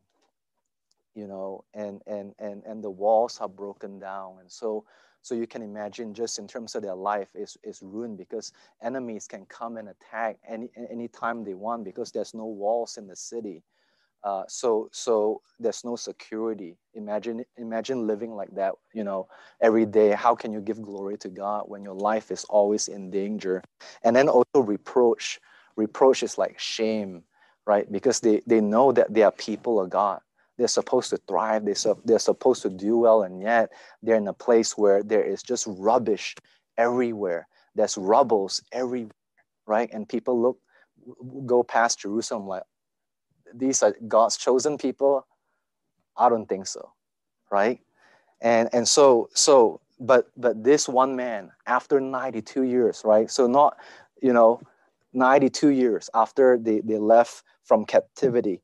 you know, and and and and the walls are broken down. And so so you can imagine, just in terms of their life, is is ruined, because enemies can come and attack any any time they want, because there's no walls in the city. Uh, so so there's no security. Imagine imagine living like that, you know, every day. How can you give glory to God when your life is always in danger? And then also reproach. Reproach is like shame, right? Because they, they know that they are people of God. They're supposed to thrive. They're, su- they're supposed to do well. And yet they're in a place where there is just rubbish everywhere. There's rubbles everywhere, right? And people look, go past Jerusalem like, these are God's chosen people? I don't think so, right? And and so so but but this one man, after ninety-two years, right? So not, you know, ninety-two years after they, they left from captivity,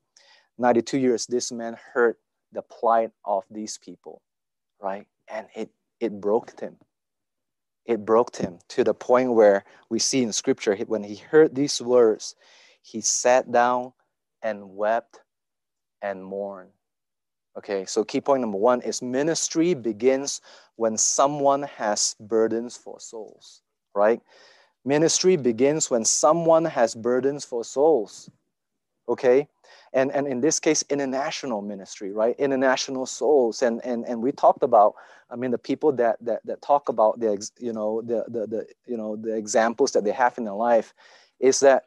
ninety-two years, this man heard the plight of these people, right? And it it broke him. It broke him to the point where we see in scripture, when he heard these words, he sat down and wept and mourned. Okay, so key point number one is ministry begins when someone has burdens for souls, right? Ministry begins when someone has burdens for souls, okay? And and in this case, international ministry, right? International souls. And and and we talked about, I mean, the people that that that talk about the you know the the, the you know the examples that they have in their life, is that,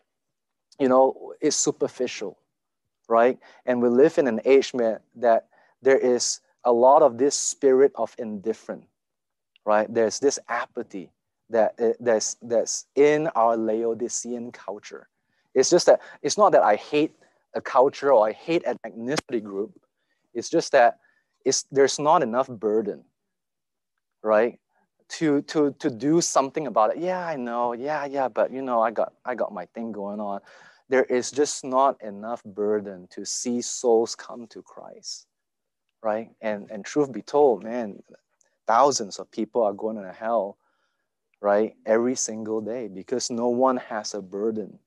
you know, it's superficial, right? And we live in an age that there is a lot of this spirit of indifference, right? There's this apathy that that's that's in our Laodicean culture. It's just that it's not that I hate a culture or I hate an ethnicity group. It's just that it's there's not enough burden, right? To to to do something about it. Yeah, I know. Yeah, yeah, but you know, I got I got my thing going on. There is just not enough burden to see souls come to Christ, right? And and truth be told, man, thousands of people are going to hell, right? Every single day, because no one has a burden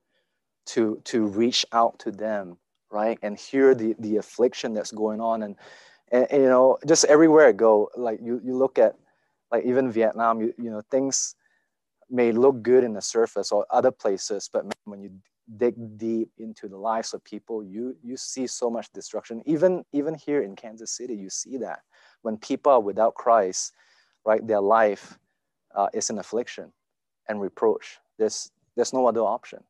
to to reach out to them, right? And hear the, the affliction that's going on. And, and, and you know, just everywhere I go, like you you look at, like even Vietnam, you, you know, things may look good in the surface or other places, but man, when you dig deep into the lives of people, you you see so much destruction. Even even here in Kansas City, you see that when people are without Christ, right, their life uh, is an affliction and reproach. There's there's no other option,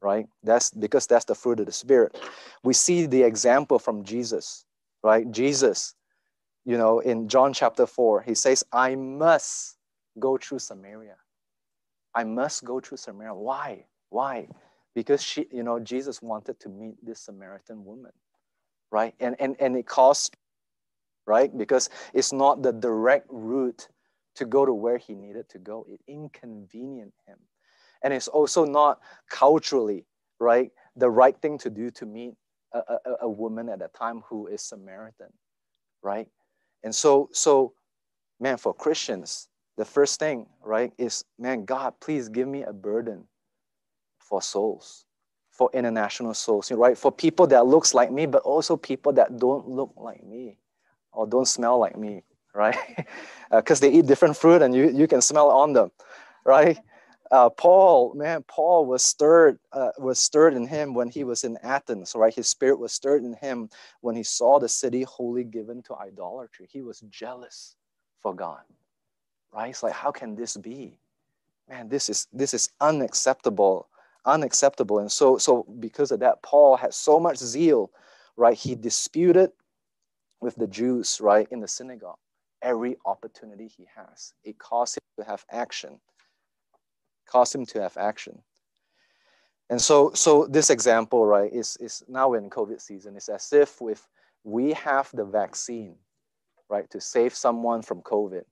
right? That's because that's the fruit of the Spirit. We see the example from Jesus, right? Jesus, you know, in John chapter four, he says, I must go through Samaria. I must go through Samaria. Why? Why? Because she, you know, Jesus wanted to meet this Samaritan woman, right? And and and it cost, right? Because it's not the direct route to go to where he needed to go. It inconvenienced him. And it's also not culturally, right, the right thing to do to meet a, a, a woman at that time who is Samaritan, right? And so, so, man, for Christians, the first thing, right, is, man, God, please give me a burden for souls, for international souls, right? For people that looks like me, but also people that don't look like me or don't smell like me, right? Because uh, they eat different fruit and you, you can smell on them, right? Uh, Paul, man, Paul was stirred, uh, was stirred in him when he was in Athens, right? His spirit was stirred in him when he saw the city wholly given to idolatry. He was jealous for God, right? It's like, how can this be? Man, this is this is unacceptable, unacceptable. And so, so because of that, Paul had so much zeal, right? He disputed with the Jews, right, in the synagogue, every opportunity he has. It caused him to have action. Caused him to have action. And so, so this example, right, is, is now in COVID season. It's as if with we have the vaccine, right, to save someone from COVID,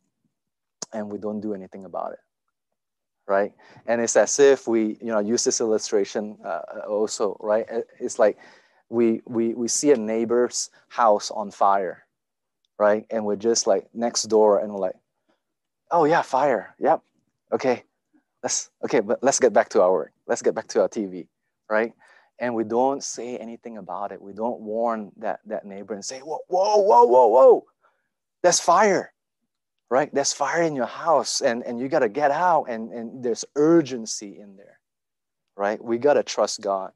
and we don't do anything about it, right? And it's as if we, you know, use this illustration uh, also, right? It's like we we we see a neighbor's house on fire, right? And we're just like next door, and we're like, oh yeah, fire, yep, okay. let's okay, but let's get back to our work. Let's get back to our T V, right? And we don't say anything about it. We don't warn that, that neighbor and say, whoa, whoa, whoa, whoa, whoa, there's fire, right? There's fire in your house, and, and you got to get out, and, and there's urgency in there, right? We got to trust God.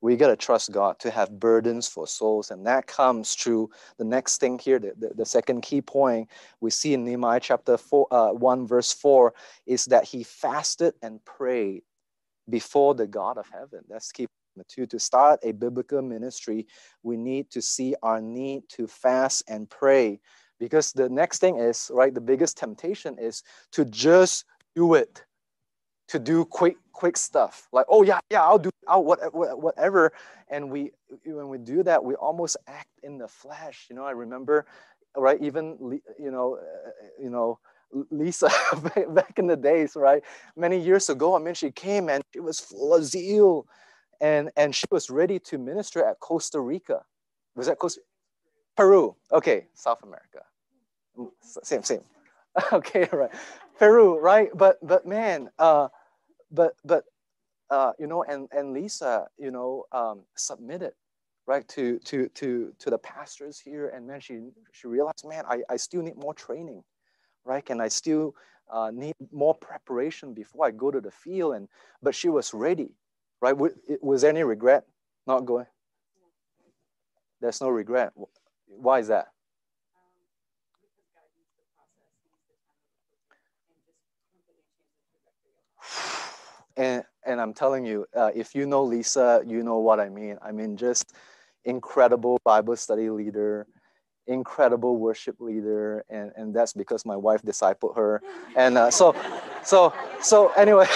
We got to trust God to have burdens for souls, and that comes through the next thing here, the, the, the second key point we see in Nehemiah chapter four, uh, one, verse four, is that he fasted and prayed before the God of heaven. That's key. Two, to start a biblical ministry, we need to see our need to fast and pray, because the next thing is, right, the biggest temptation is to just do it, to do quick, quick stuff. Like, oh yeah, yeah, I'll do I'll whatever, whatever. And we, when we do that, we almost act in the flesh. You know, I remember, right, even, you know, uh, you know, Lisa back in the days, right, many years ago. I mean, she came and she was full of zeal. And, and she was ready to minister at Costa Rica. Was that Costa? Peru. Okay, South America. Same, same. Okay, right. Peru, right? But, but man, uh, but, but uh, you know, and, and Lisa, you know, um, submitted, right, to, to, to, to the pastors here. And then she, she realized, man, I, I still need more training, right? Can I still uh, need more preparation before I go to the field? And, but she was ready. Right? Was there any regret not going? There's no regret. Why is that? And and I'm telling you, uh, if you know Lisa, you know what I mean. I mean, just incredible Bible study leader, incredible worship leader, and and that's because my wife discipled her. And uh, so, so, so anyway.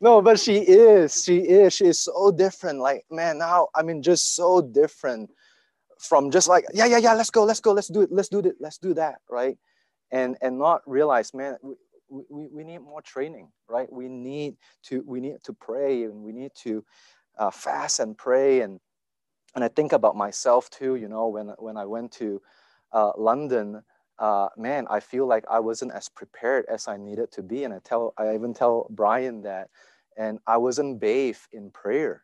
No, but she is, she is, she is so different. Like, man, now, I mean, just so different from just like, yeah, yeah, yeah, let's go, let's go, let's do it, let's do it, let's do that, right? And and not realize, man, we, we, we need more training, right? We need to, we need to pray, and we need to uh, fast and pray. And and I think about myself too, you know, when, when I went to uh, London, uh, man, I feel like I wasn't as prepared as I needed to be. And I tell, I even tell Brian that. And I wasn't bathed in prayer,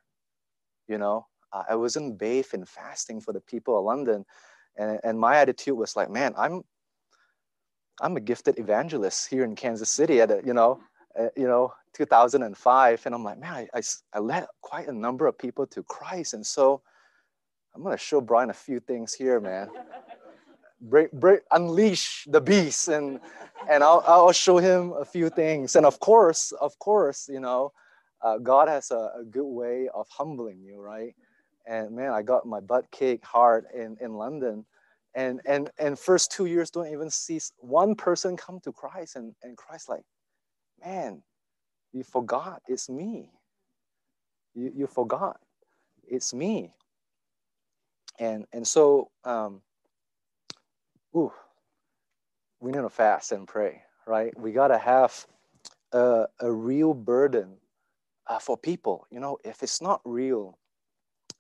you know. Uh, I wasn't bathed in fasting for the people of London, and and my attitude was like, man, I'm, I'm a gifted evangelist here in Kansas City at a, you know, uh, you know, two thousand five, and I'm like, man, I, I I led quite a number of people to Christ, and so I'm gonna show Brian a few things here, man. break, break, unleash the beast, and and I'll, I'll show him a few things. And of course, of course, you know, uh, God has a, a good way of humbling you, right? And man, I got my butt kicked hard in, in London, and and and first two years don't even see one person come to Christ, and and Christ like, man, you forgot it's me. You you forgot it's me. And and so. Um, Ooh, we need to fast and pray, right? We got to have a, a real burden uh, for people. You know, if it's not real,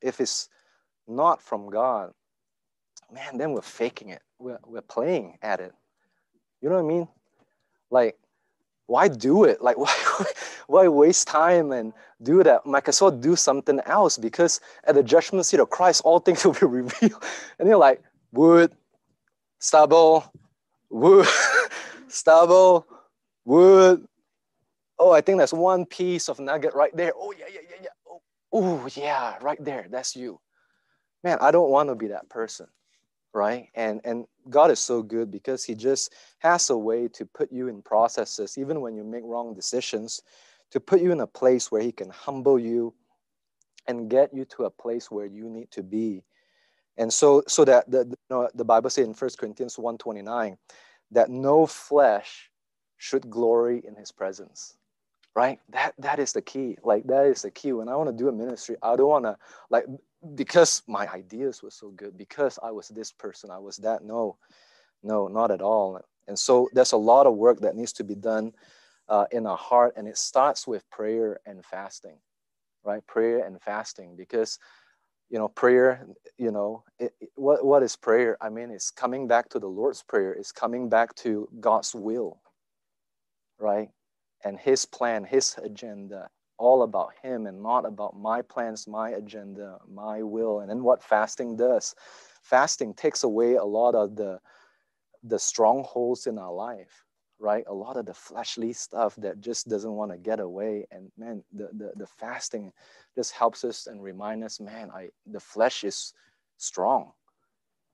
if it's not from God, man, then we're faking it. We're, we're playing at it. You know what I mean? Like, why do it? Like, why, why waste time and do that? Might as well do something else, because at the judgment seat of Christ, all things will be revealed. And you're like, would... Stubble, wood, stubble, wood. Oh, I think that's one piece of nugget right there. Oh, yeah, yeah, yeah, yeah. Oh, yeah, right there. That's you. Man, I don't want to be that person, right? And and God is so good, because he just has a way to put you in processes, even when you make wrong decisions, to put you in a place where he can humble you and get you to a place where you need to be. And so, so that the, you know, the Bible says in First Corinthians one twenty-nine that no flesh should glory in his presence, right? That that is the key. Like, that is the key. When I want to do a ministry, I don't want to, like, because my ideas were so good, because I was this person, I was that. No, no, not at all. And so there's a lot of work that needs to be done uh, in our heart, and it starts with prayer and fasting, right? Prayer and fasting, because you know, prayer, you know, it, it, what, what is prayer? I mean, it's coming back to the Lord's Prayer. It's coming back to God's will, right? and his plan, his agenda, all about him and not about my plans, my agenda, my will. And then what fasting does, fasting takes away a lot of the, the strongholds in our life, right? A lot of the fleshly stuff that just doesn't want to get away. And man, the, the, the fasting just helps us and remind us, man, I the flesh is strong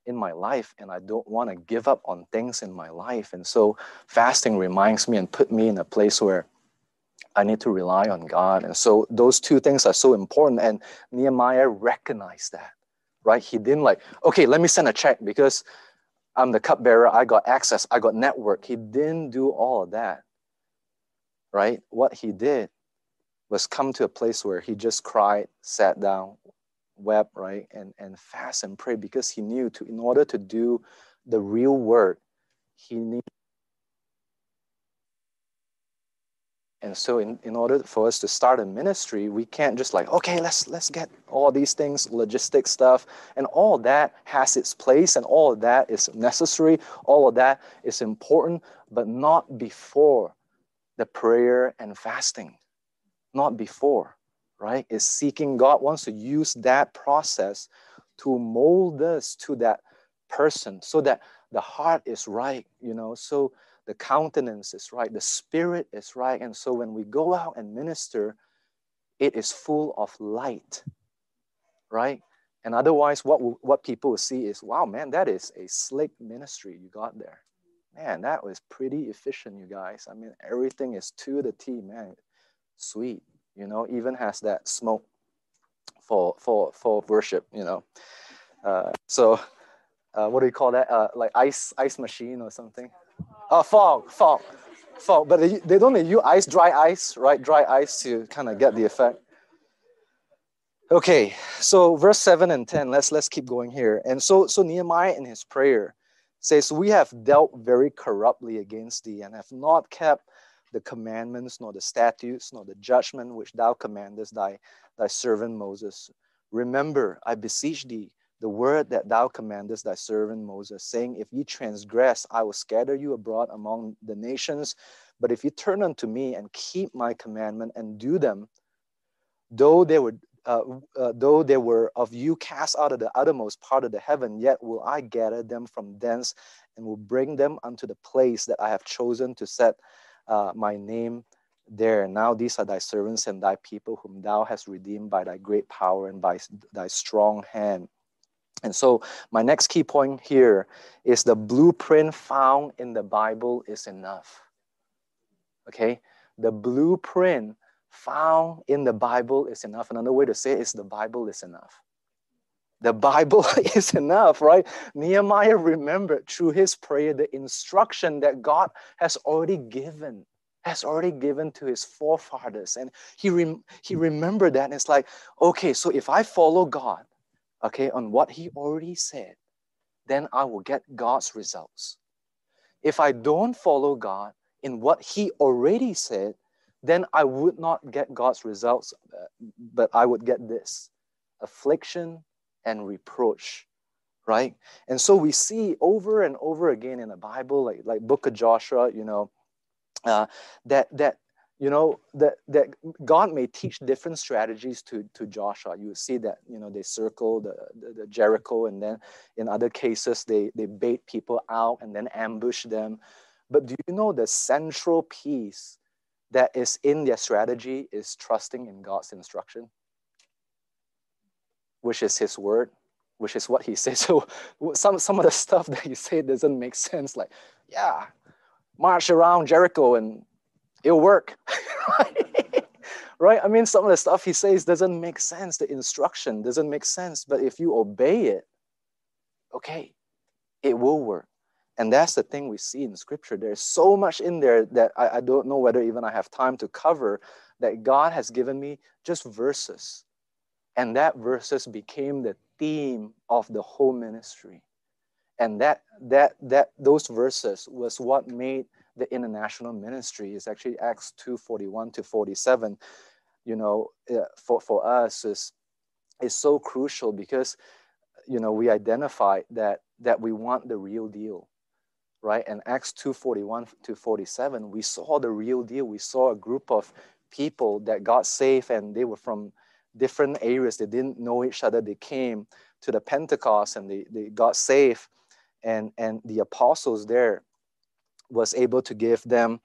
in my life and I don't want to give up on things in my life. And so fasting reminds me and put me in a place where I need to rely on God. And so those two things are so important. And Nehemiah recognized that, right? He didn't like, okay, let me send a check because I'm the cupbearer, I got access, I got network. He didn't do all of that, right? What he did was come to a place where he just cried, sat down, wept, right? And, and fast and pray because he knew to in order to do the real work, he needed. And so in, in order for us to start a ministry, we can't just like, okay, let's let's get all these things, logistic stuff, and all that has its place and all of that is necessary. All of that is important, but not before the prayer and fasting, not before, right? It's seeking God wants to use that process to mold us to that person so that the heart is right, you know, so the countenance is right, the spirit is right. And so when we go out and minister, it is full of light, right? And otherwise, what, what people will see is, wow, man, that is a slick ministry you got there. Man, that was pretty efficient, you guys. I mean, everything is to the T, man. Sweet, you know, even has that smoke for, for, for worship, you know. Uh, so uh, what do you call that? Uh, like ice, ice machine or something? Oh, fog, fog, fog. But they, they don't use ice, dry ice, right? Dry ice to kind of get the effect. Okay, so verse seven and ten. Let's let's keep going here. And so so Nehemiah in his prayer says, "We have dealt very corruptly against thee, and have not kept the commandments, nor the statutes, nor the judgment which thou commandest thy thy servant Moses. Remember, I beseech thee, the word that thou commandest thy servant Moses, saying, if ye transgress, I will scatter you abroad among the nations. But if ye turn unto me and keep my commandment and do them, though they were, uh, uh, though they were of you cast out of the uttermost part of the heaven, yet will I gather them from thence and will bring them unto the place that I have chosen to set uh, my name there. Now these are thy servants and thy people whom thou hast redeemed by thy great power and by thy strong hand." And so my next key point here is the blueprint found in the Bible is enough. Okay? The blueprint found in the Bible is enough. Another way to say it is the Bible is enough. The Bible is enough, right? Nehemiah remembered through his prayer the instruction that God has already given, has already given to his forefathers. And he, rem- he remembered that. And it's like, okay, so if I follow God, okay, on what he already said, then I will get God's results. If I don't follow God in what he already said, then I would not get God's results, but I would get this, affliction and reproach, right? And so we see over and over again in the Bible, like, like Book of Joshua, you know, uh, that, that, you know, that, that God may teach different strategies to, to Joshua. You see that, you know, they circle the, the, the Jericho, and then in other cases, they, they bait people out and then ambush them. But do you know the central piece that is in their strategy is trusting in God's instruction, which is his word, which is what he says. So some, some of the stuff that he said doesn't make sense. Like, yeah, march around Jericho and it'll work, right? I mean, some of the stuff he says doesn't make sense. The instruction doesn't make sense. But if you obey it, okay, it will work. And that's the thing we see in Scripture. There's so much in there that I, I don't know whether even I have time to cover, that God has given me just verses. And that verses became the theme of the whole ministry. And that that that those verses was what made the international ministry. Is actually Acts two forty-one to forty-seven, you know, for, for us is, is so crucial because, you know, we identified that, that we want the real deal, right? And Acts two forty-one to forty-seven, we saw the real deal. We saw a group of people that got saved, and they were from different areas. They didn't know each other. They came to the Pentecost and they, they got saved. And, and the apostles there was able to give them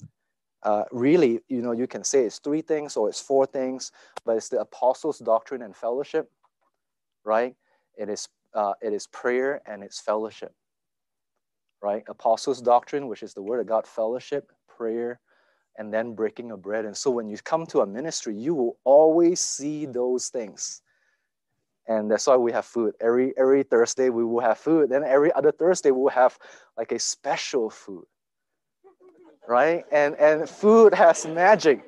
uh, really, you know, you can say it's three things or it's four things, but it's the apostles' doctrine and fellowship, right? It is, uh, it is prayer and it's fellowship, right? Apostles' doctrine, which is the word of God, fellowship, prayer, and then breaking of bread. And so when you come to a ministry, you will always see those things. And that's why we have food. Every, every Thursday we will have food. Then every other Thursday we'll have like a special food, right? And, and food has magic,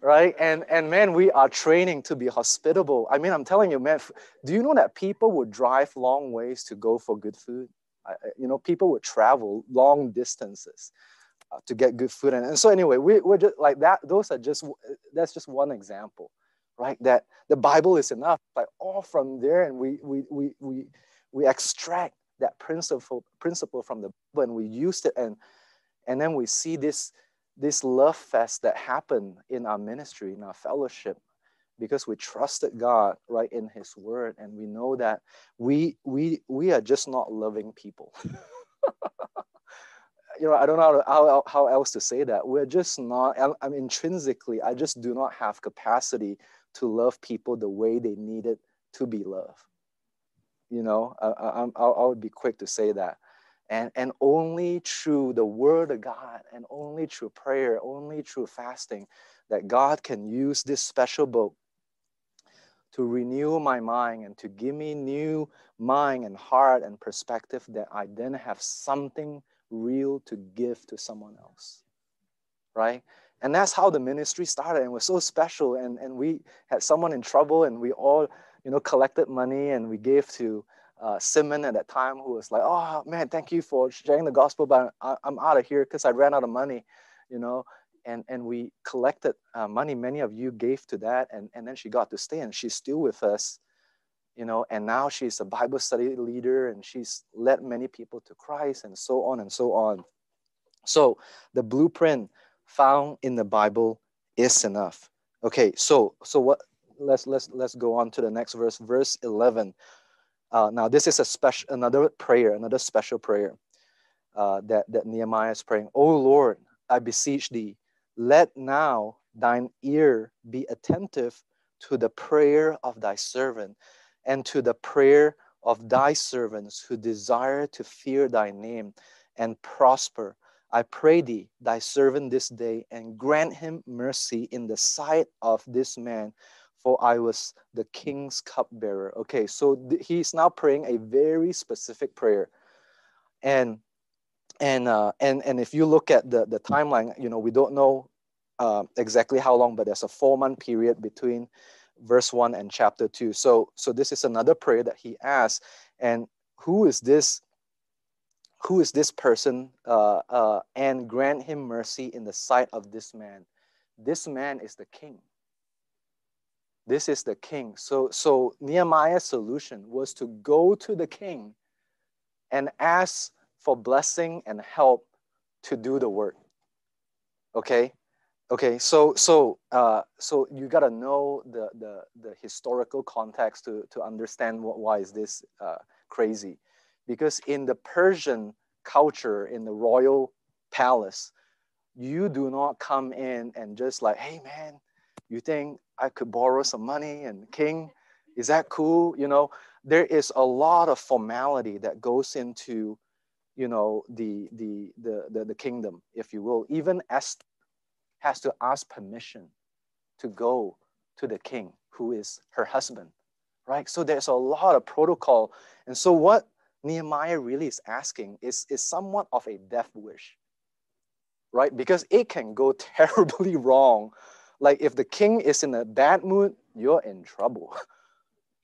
right? And, and man, we are training to be hospitable. I mean, I'm telling you, man, do you know that people would drive long ways to go for good food? I, you know, people would travel long distances uh, to get good food. And, and so anyway, we, we're just like that. Those are just, that's just one example. Right, that the Bible is enough, but all from there, and we we we we we extract that principle principle from the Bible, and we used it, and and then we see this this love fest that happened in our ministry, in our fellowship, because we trusted God, right, in His Word, and we know that we we we are just not loving people. You know, I don't know how, how, how else to say that. We're just not. I'm intrinsically, I just do not have capacity to love people the way they needed to be loved. You know, I, I, I would be quick to say that. And, and only through the Word of God and only through prayer, only through fasting, that God can use this special book to renew my mind and to give me new mind and heart and perspective that I then have something real to give to someone else, right? And that's how the ministry started, and was so special. And, and we had someone in trouble, and we all, you know, collected money, and we gave to uh, Simon at that time, who was like, "Oh man, thank you for sharing the gospel, but I, I'm out of here because I ran out of money," you know. And and we collected uh, money. Many of you gave to that, and and then she got to stay, and she's still with us, you know. And now she's a Bible study leader, and she's led many people to Christ, and so on and so on. So the blueprint found in the Bible is enough. Okay, so so what? Let's let's let's go on to the next verse, verse eleven. Uh, now this is a special another prayer, another special prayer uh, that that Nehemiah is praying. "O Lord, I beseech thee, let now thine ear be attentive to the prayer of thy servant, and to the prayer of thy servants who desire to fear thy name and prosper. I pray thee, thy servant this day, and grant him mercy in the sight of this man, for I was the king's cupbearer." Okay, so he's now praying a very specific prayer. And and uh, and and if you look at the, the timeline, you know, we don't know uh, exactly how long, but there's a four-month period between verse one and chapter two. So, so this is another prayer that he asks. And who is this? Who is this person? Uh, uh, and grant him mercy in the sight of this man. This man is the king. This is the king. So, so Nehemiah's solution was to go to the king and ask for blessing and help to do the work. Okay. Okay, so so uh, so you gotta know the, the the historical context to to understand what, why is this uh, crazy, because in the Persian culture, in the royal palace, you do not come in and just like, "Hey man, you think I could borrow some money? And king, is that cool?" You know, there is a lot of formality that goes into, you know, the the the the, the kingdom, if you will. Even as has to ask permission to go to the king, who is her husband, right? So there's a lot of protocol. And so what Nehemiah really is asking is, is somewhat of a death wish, right? Because it can go terribly wrong. Like if the king is in a bad mood, you're in trouble,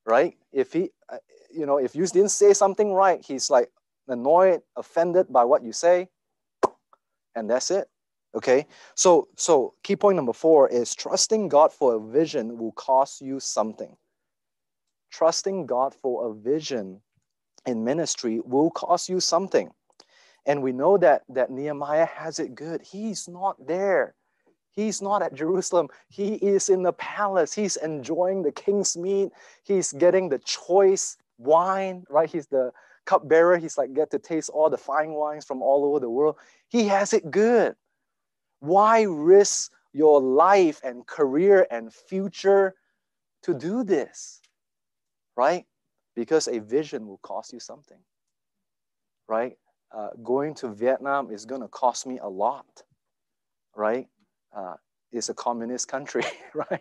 right? If he, you know, if you didn't say something right, he's like annoyed, offended by what you say, and that's it. Okay, so so key point number four is trusting God for a vision will cost you something. Trusting God for a vision in ministry will cost you something. And we know that, that Nehemiah has it good. He's not there. He's not at Jerusalem. He is in the palace. He's enjoying the king's meat. He's getting the choice wine, right? He's the cupbearer. He's like, get to taste all the fine wines from all over the world. He has it good. Why risk your life and career and future to do this, right? Because a vision will cost you something, right? Uh, going to Vietnam is going to cost me a lot, right? Uh, it's a communist country, right?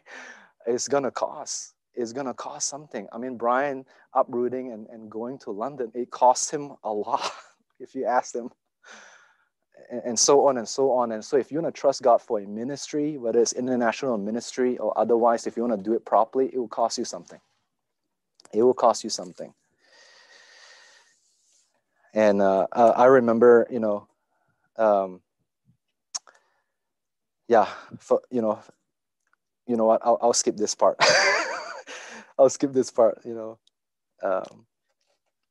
It's going to cost. It's going to cost something. I mean, Brian uprooting and, and going to London, it costs him a lot, if you ask him, and, and so on and so on. And so if you want to trust God for a ministry, whether it's international ministry or otherwise, if you want to do it properly, it will cost you something. It will cost you something. And uh, uh, I remember, you know, um, yeah, for, you know, you know what, I'll, I'll skip this part. I'll skip this part, you know. Um,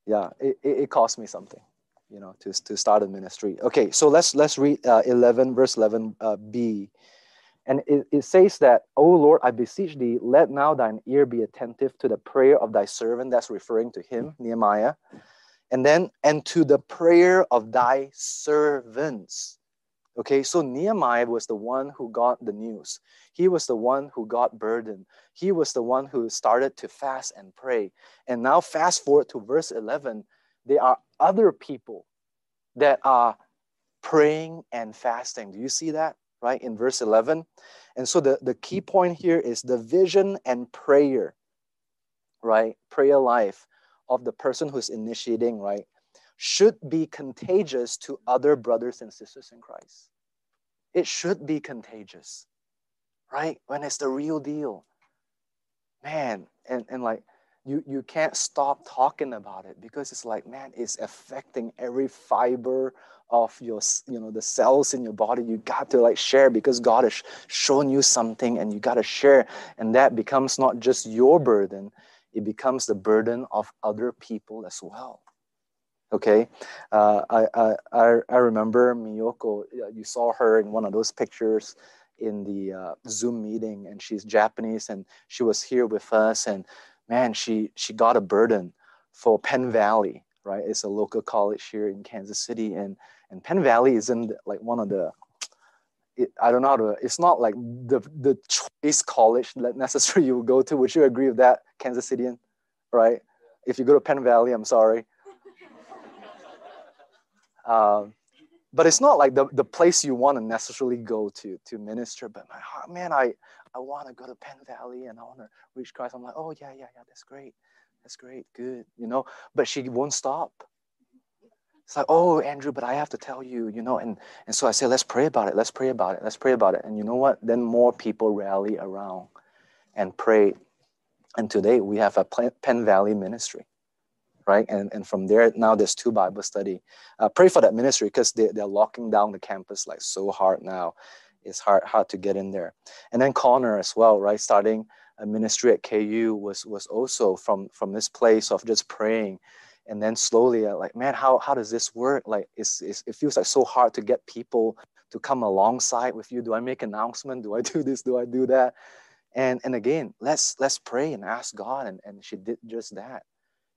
yeah, it, it, it cost me something, you know, to, to start a ministry. Okay, so let's let's read uh, eleven, verse eleven, uh, B. And it, it says that, O Lord, I beseech thee, let now thine ear be attentive to the prayer of thy servant. That's referring to him, Nehemiah. And then, and to the prayer of thy servants. Okay, so Nehemiah was the one who got the news. He was the one who got burdened. He was the one who started to fast and pray. And now fast forward to verse eleven. There are other people that are praying and fasting. Do you see that, right, in verse eleven? And so the, the key point here is the vision and prayer, right, prayer life of the person who's initiating, right, should be contagious to other brothers and sisters in Christ. It should be contagious, right? When it's the real deal, man, and, and like, you, you can't stop talking about it because it's like, man, it's affecting every fiber of your, you know, the cells in your body. You got to like share because God has shown you something and you got to share. And that becomes not just your burden, it becomes the burden of other people as well. Okay, uh, I, I I remember Miyoko, you saw her in one of those pictures in the uh, Zoom meeting, and she's Japanese and she was here with us, and man, she, she got a burden for Penn Valley, right? It's a local college here in Kansas City, and, and Penn Valley isn't like one of the, It, I don't know how to, it's not like the, the choice college that necessarily you go to. Would you agree with that, Kansas Cityan? Right? If you go to Penn Valley, I'm sorry. um, but it's not like the, the place you want to necessarily go to to minister. But my heart, man, I, I want to go to Penn Valley and I want to reach Christ. I'm like, oh, yeah, yeah, yeah, that's great. That's great. Good. You know, but she won't stop. It's like, oh, Andrew, but I have to tell you, you know, and, and so I say, let's pray about it. Let's pray about it. Let's pray about it. And you know what? Then more people rally around and pray. And today we have a Penn Valley ministry, right? And, and from there, now there's two Bible study. Uh, pray for that ministry because they, they're locking down the campus like so hard now. It's hard, hard to get in there. And then Connor as well, right? Starting a ministry at K U was, was also from, from this place of just praying. And then slowly, uh, like, man, how, how does this work? Like, it's, it's, it feels like so hard to get people to come alongside with you. Do I make an announcement? Do I do this? Do I do that? And and again, let's let's pray and ask God. And, and she did just that.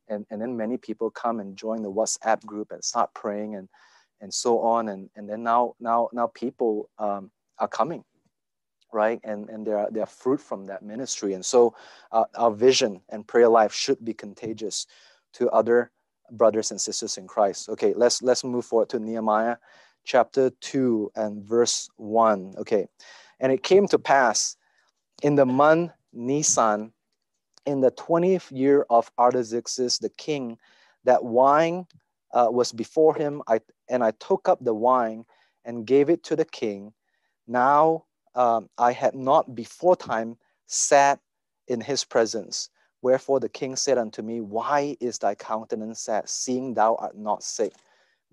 And and then many people come and join the WhatsApp group and start praying and and so on. And and then now now now people um, are coming, right? And and there are there are fruit from that ministry. And so uh, our vision and prayer life should be contagious to other brothers and sisters in Christ. Okay, let's let's move forward to Nehemiah chapter two and verse one. Okay, and it came to pass in the month Nisan, in the twentieth year of Artaxerxes the king, that wine uh, was before him, I, and I took up the wine and gave it to the king. Now um, I had not before time sat in his presence. Wherefore the king said unto me, why is thy countenance sad, seeing thou art not sick?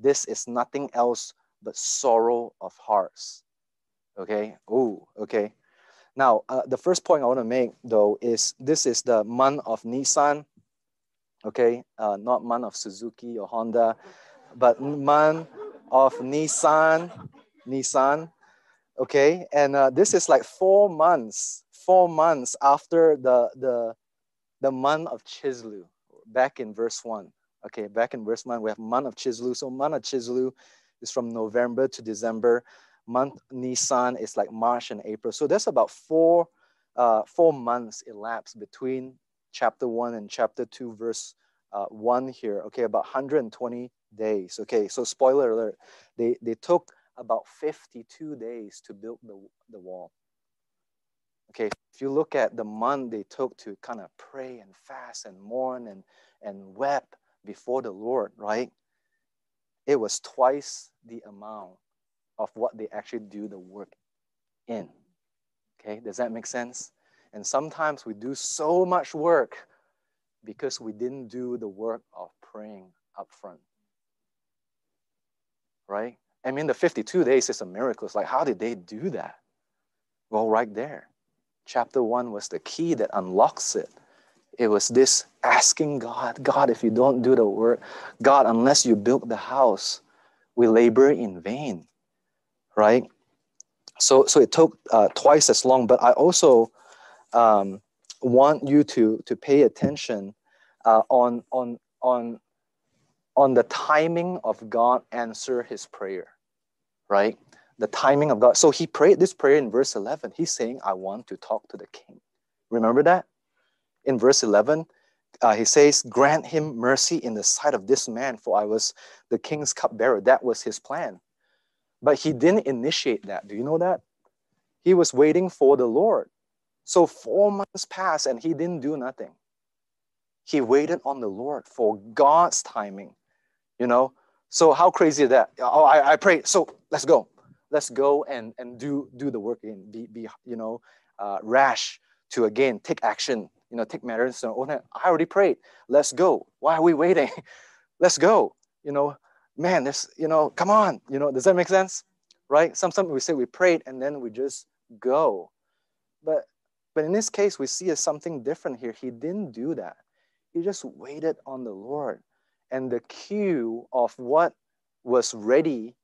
This is nothing else but sorrow of hearts. Okay, oh, okay. Now, uh, the first point I want to make, though, is this is the month of Nisan, okay? Uh, not month of Suzuki or Honda, but month of Nisan. Nisan. Okay, and uh, this is like four months, four months after the the the month of Chislu. Back in verse one. Okay, back in verse one, we have month of Chislu. So month of Chislu is from November to December. Month Nisan is like March and April. So there's about four uh, four months elapsed between chapter one and chapter two, verse uh, one here. Okay, about one hundred twenty days. Okay, so spoiler alert, they they took about fifty-two days to build the, the wall. Okay, if you look at the month they took to kind of pray and fast and mourn and, and wept before the Lord, right? It was twice the amount of what they actually do the work in. Okay, does that make sense? And sometimes we do so much work because we didn't do the work of praying up front, right? I mean, the fifty-two days is a miracle. It's like, how did they do that? Well, right there. Chapter one was the key that unlocks it. It was this asking God, God, if you don't do the work, God, unless you build the house, we labor in vain, right? So, so it took uh, twice as long, but I also um, want you to, to pay attention uh, on, on, on, on the timing of God answer his prayer, right? The timing of God. So he prayed this prayer in verse eleven. He's saying, I want to talk to the king. Remember that? In verse eleven, uh, he says, grant him mercy in the sight of this man, for I was the king's cupbearer. That was his plan. But he didn't initiate that. Do you know that? He was waiting for the Lord. So four months passed and he didn't do nothing. He waited on the Lord for God's timing, you know? So how crazy is that? Oh, I, I prayed, so let's go. Let's go and, and do, do the work again. Be, be you know, uh, rash to again, take action. You know, take matters. So, oh, I already prayed. Let's go. Why are we waiting? Let's go. You know, man, this, you know, come on. You know, does that make sense? Right? Sometimes we say we prayed and then we just go. But, but in this case, we see something different here. He didn't do that. He just waited on the Lord. And the cue of what was ready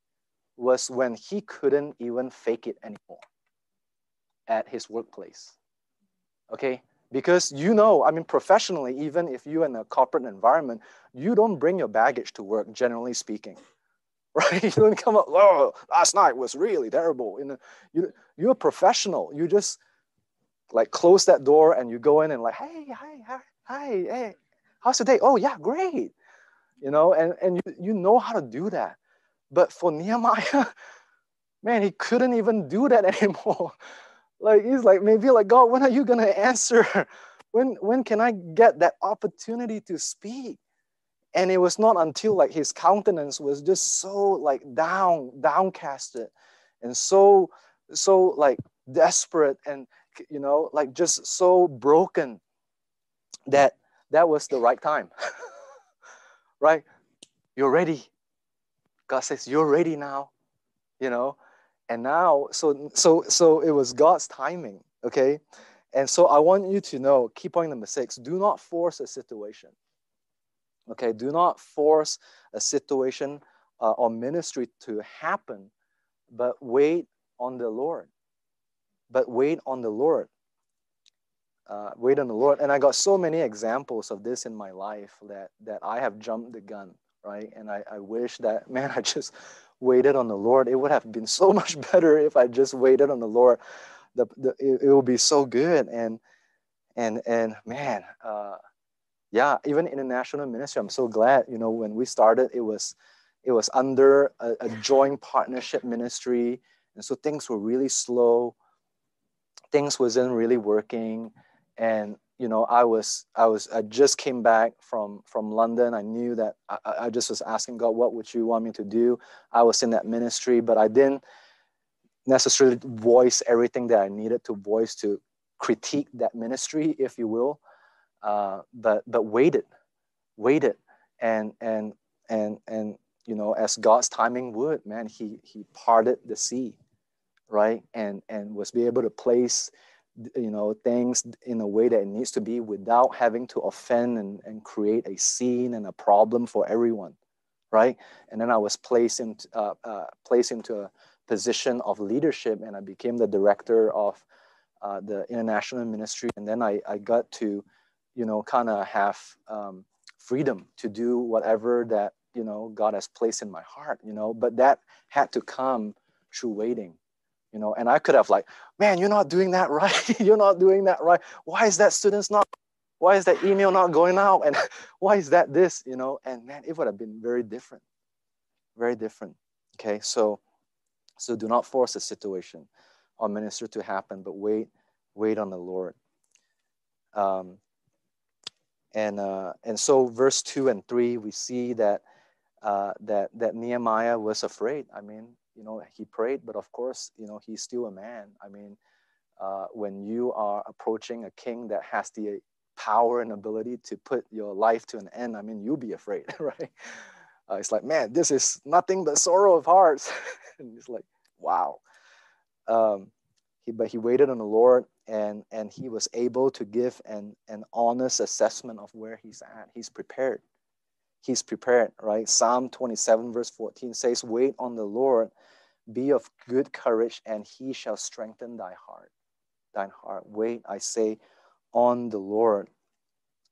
was when he couldn't even fake it anymore at his workplace. Okay? Because you know, I mean, professionally, even if you're in a corporate environment, you don't bring your baggage to work, generally speaking, right? You don't come up, oh, last night was really terrible. You know, you, you're a professional. You just like close that door and you go in and like, hey, hi, hi, hi, hey, how's the day? Oh yeah, great. You know, and, and you, you know how to do that. But for Nehemiah, man, he couldn't even do that anymore. Like, he's like, maybe like, God, when are you going to answer? When, when can I get that opportunity to speak? And it was not until like his countenance was just so like down, downcasted and so, so like desperate and, you know, like just so broken that that was the right time, right? You're ready. God says, you're ready now, you know? And now, so so so it was God's timing, okay? And so I want you to know, key point number six, do not force a situation, okay? Do not force a situation uh, or ministry to happen, but wait on the Lord. But wait on the Lord. Uh, wait on the Lord. And I got so many examples of this in my life that, that I have jumped the gun, right? And I, I wish that, man, I just... waited on the Lord. It would have been so much better if I just waited on the Lord. The, the it, it would be so good. And and and man, uh, yeah. Even international ministry, I'm so glad. You know, when we started, it was it was under a, a joint partnership ministry, and so things were really slow. Things wasn't really working, and you know, I was I was I just came back from from London. I knew that I, I just was asking God, what would you want me to do? I was in that ministry, but I didn't necessarily voice everything that I needed to voice to critique that ministry, if you will. Uh, but but waited, waited, and and and and you know, as God's timing would, man, he he parted the sea, right, and and was be able to place, you know, things in a way that it needs to be without having to offend and, and create a scene and a problem for everyone, right? And then I was placed into uh, uh, placed into a position of leadership, and I became the director of uh, the international ministry. And then I I got to, you know, kind of have um, freedom to do whatever that, you know, God has placed in my heart, you know. But that had to come through waiting. You know, and I could have like, man, you're not doing that right. You're not doing that right. Why is that students not, why is that email not going out? And why is that this, you know? And man, it would have been very different, very different. Okay, so so do not force a situation or minister to happen, but wait, wait on the Lord. Um, and uh, and so verse two and three, we see that uh, that that Nehemiah was afraid. I mean, you know, he prayed, but of course, you know, he's still a man. I mean, uh, when you are approaching a king that has the power and ability to put your life to an end, I mean, you'll be afraid, right? Uh, it's like, man, this is nothing but sorrow of hearts. And it's like, wow. Um, he, but he waited on the Lord, and and he was able to give an, an honest assessment of where he's at. He's prepared. He's prepared, right? Psalm twenty-seven verse fourteen says, wait on the Lord, be of good courage, and he shall strengthen thy heart. Thine heart. Wait, I say, on the Lord.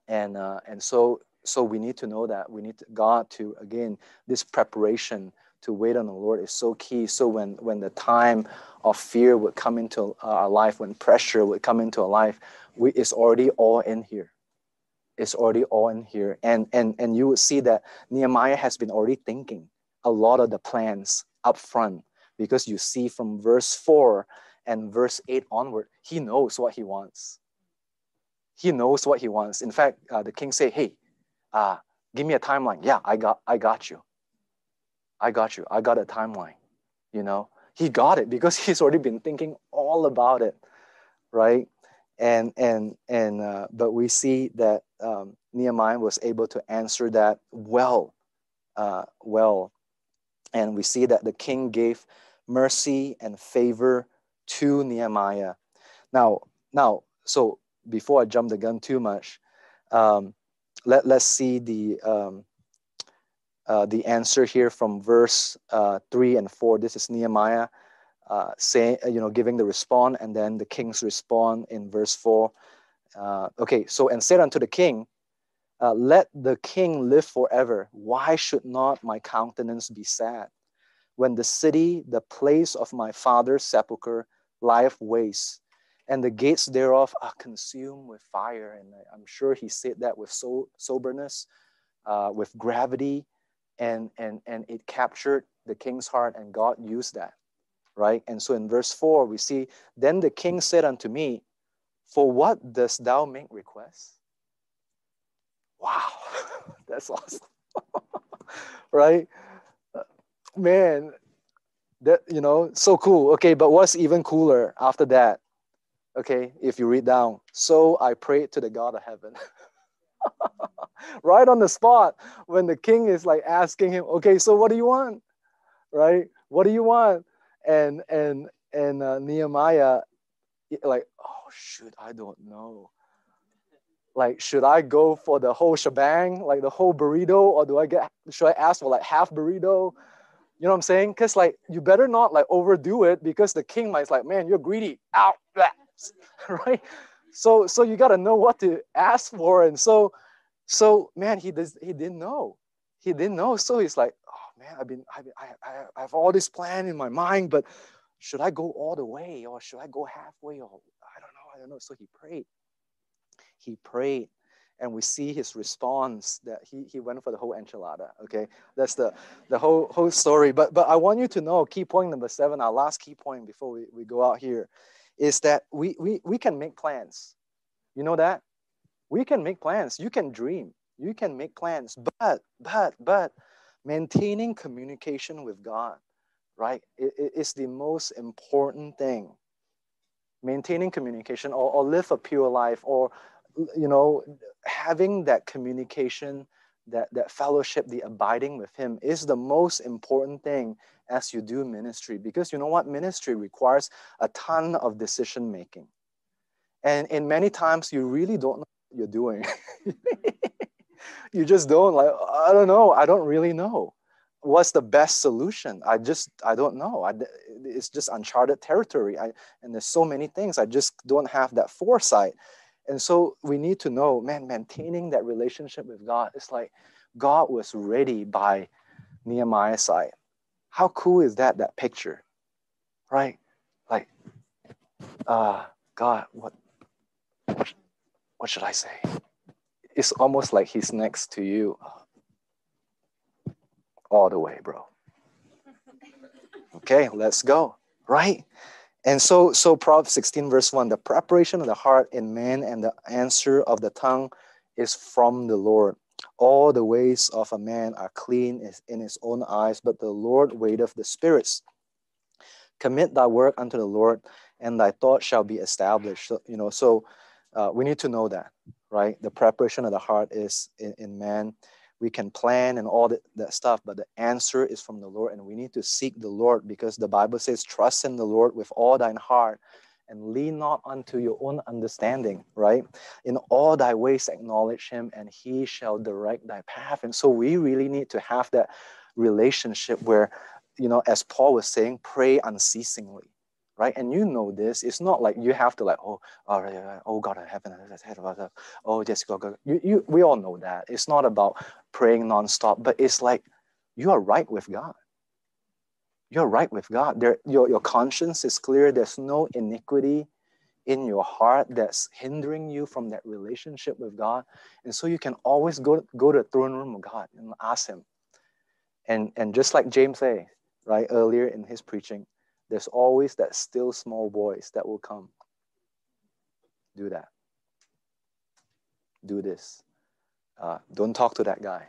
And uh, and so so we need to know that. We need to, God to, again, this preparation to wait on the Lord is so key. So when, when the time of fear would come into our life, when pressure would come into our life, we, it's already all in here. It's already all in here. And, and, and you would see that Nehemiah has been already thinking a lot of the plans up front, because you see from verse four and verse eight onward, he knows what he wants. He knows what he wants. In fact, uh, the king said, hey, uh, give me a timeline. Yeah, I got, I got you. I got you. I got a timeline. You know, he got it because he's already been thinking all about it, right? And and and uh, but we see that um, Nehemiah was able to answer that well, uh, well, and we see that the king gave mercy and favor to Nehemiah. Now, now, so before I jump the gun too much, um, let let's see the um, uh, the answer here from verse uh, three and four. This is Nehemiah. Uh, saying, you know, giving the response, and then the king's response in verse four. Uh, okay, so, and said unto the king, uh, let the king live forever. Why should not my countenance be sad? When the city, the place of my father's sepulcher, lieth waste, and the gates thereof are consumed with fire. And I'm sure he said that with so, soberness, uh, with gravity, and, and, and it captured the king's heart, and God used that. Right? And so in verse four, we see, then the king said unto me, for what dost thou make request? Wow, that's awesome. Right? Man, that, you know, so cool. Okay, but what's even cooler after that? Okay, if you read down, so I prayed to the God of heaven. Right on the spot when the king is like asking him, okay, so what do you want? Right? What do you want? And and and uh, Nehemiah, like, oh shoot, I don't know. Like, should I go for the whole shebang, like the whole burrito, or do I get? Should I ask for like half burrito? You know what I'm saying? Cause like you better not like overdo it, because the king might like, man, you're greedy. Ow, right? So so you gotta know what to ask for, and so so man, he does, he didn't know, he didn't know. So he's like, man, I've been, I've been, I, I, I have all this plan in my mind, but should I go all the way, or should I go halfway, or I don't know, I don't know. So he prayed. He prayed, and we see his response that he he went for the whole enchilada. Okay, that's the the whole whole story. But but I want you to know, key point number seven, our last key point before we, we go out here, is that we we we can make plans. You know that? We can make plans. You can dream. You can make plans. But but but. Maintaining communication with God, right? It, it, it's the most important thing. Maintaining communication, or, or live a pure life, or, you know, having that communication, that, that fellowship, the abiding with Him is the most important thing as you do ministry. Because you know what? Ministry requires a ton of decision making. And, and many times you really don't know what you're doing. You just don't, like, I don't know. I don't really know. what's the best solution? I just, I don't know. I, it's just uncharted territory. I, and there's so many things. I just don't have that foresight. And so we need to know, man, maintaining that relationship with God. It's like God was ready by Nehemiah's side. How cool is that, that picture, right? Like, uh, God, what, what should I say? It's almost like he's next to you. All the way, bro. Okay, let's go, right? And so, so Proverbs sixteen, verse one, the preparation of the heart in man and the answer of the tongue is from the Lord. All the ways of a man are clean in his own eyes, but the Lord weigheth the spirits. Commit thy work unto the Lord, and thy thought shall be established. So, you know, so uh, we need to know that, right? The preparation of the heart is in, in man. We can plan and all that, that stuff, but the answer is from the Lord, and we need to seek the Lord, because the Bible says, trust in the Lord with all thine heart and lean not unto your own understanding, right? In all thy ways acknowledge him, and he shall direct thy path. And so we really need to have that relationship where, you know, as Paul was saying, pray unceasingly, right? And you know this, it's not like you have to like, oh, all right, oh God, I haven't, oh, yes, God, God. You, you, we all know that. It's not about praying nonstop, but it's like you are right with God. You're right with God. There, your, your conscience is clear. There's no iniquity in your heart that's hindering you from that relationship with God. And so you can always go, go to the throne room of God and ask him. And, and just like James said, right, earlier in his preaching, there's always that still small voice that will come. Do that. Do this. Uh, don't talk to that guy.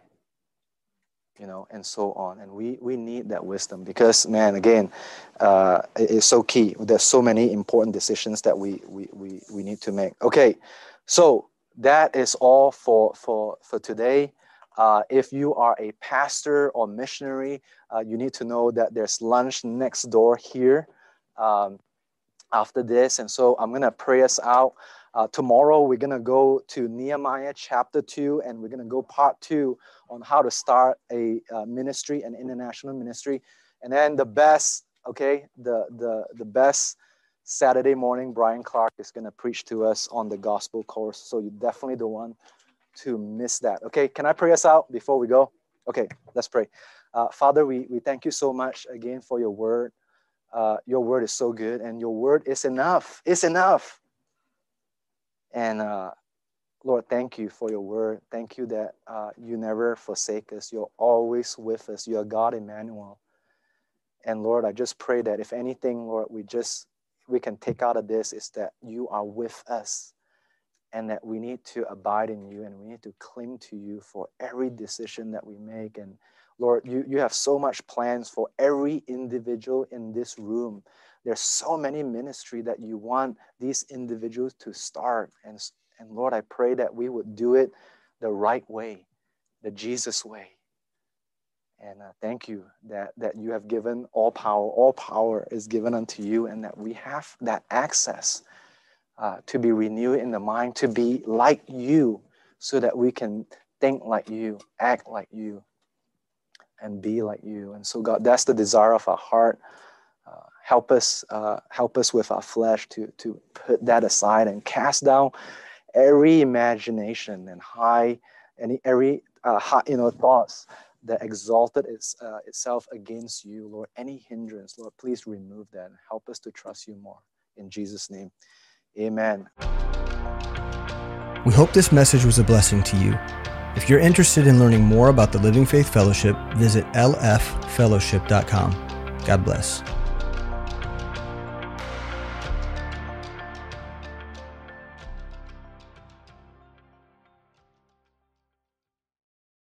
You know, and so on. And we, we need that wisdom because, man, again, uh, it, it's so key. There's so many important decisions that we we we, we need to make. Okay, so that is all for, for, for today. Uh, if you are a pastor or missionary, uh, you need to know that there's lunch next door here um, after this. And so I'm going to pray us out. Uh, tomorrow, we're going to go to Nehemiah chapter two, and we're going to go part two on how to start a uh, ministry, an international ministry. And then the best, okay, the, the, the best Saturday morning, Brian Clark is going to preach to us on the gospel course. So you definitely don't want to miss that. Okay, can I pray us out before we go? Okay, let's pray. Uh, Father, we, we thank you so much again for your word. Uh, your word is so good, and your word is enough. It's enough. And uh, Lord, thank you for your word. Thank you that uh, you never forsake us. You're always with us. You are God Emmanuel. And Lord, I just pray that if anything, Lord, we just, we can take out of this is that you are with us. And that we need to abide in you, and we need to cling to you for every decision that we make. And Lord, you, you have so much plans for every individual in this room. There's so many ministry that you want these individuals to start. And, and Lord, I pray that we would do it the right way, the Jesus way. And uh, thank you that, that you have given all power. All power is given unto you, and that we have that access Uh, to be renewed in the mind, to be like you, so that we can think like you, act like you, and be like you. And so, God, that's the desire of our heart. Uh, help us, uh, help us with our flesh to, to put that aside and cast down every imagination and high, any every uh, high, you know, thoughts that exalted its, uh, itself against you, Lord. Any hindrance, Lord, please remove that and help us to trust you more. In Jesus' name. Amen. We hope this message was a blessing to you. If you're interested in learning more about the Living Faith Fellowship, visit l f fellowship dot com. God bless.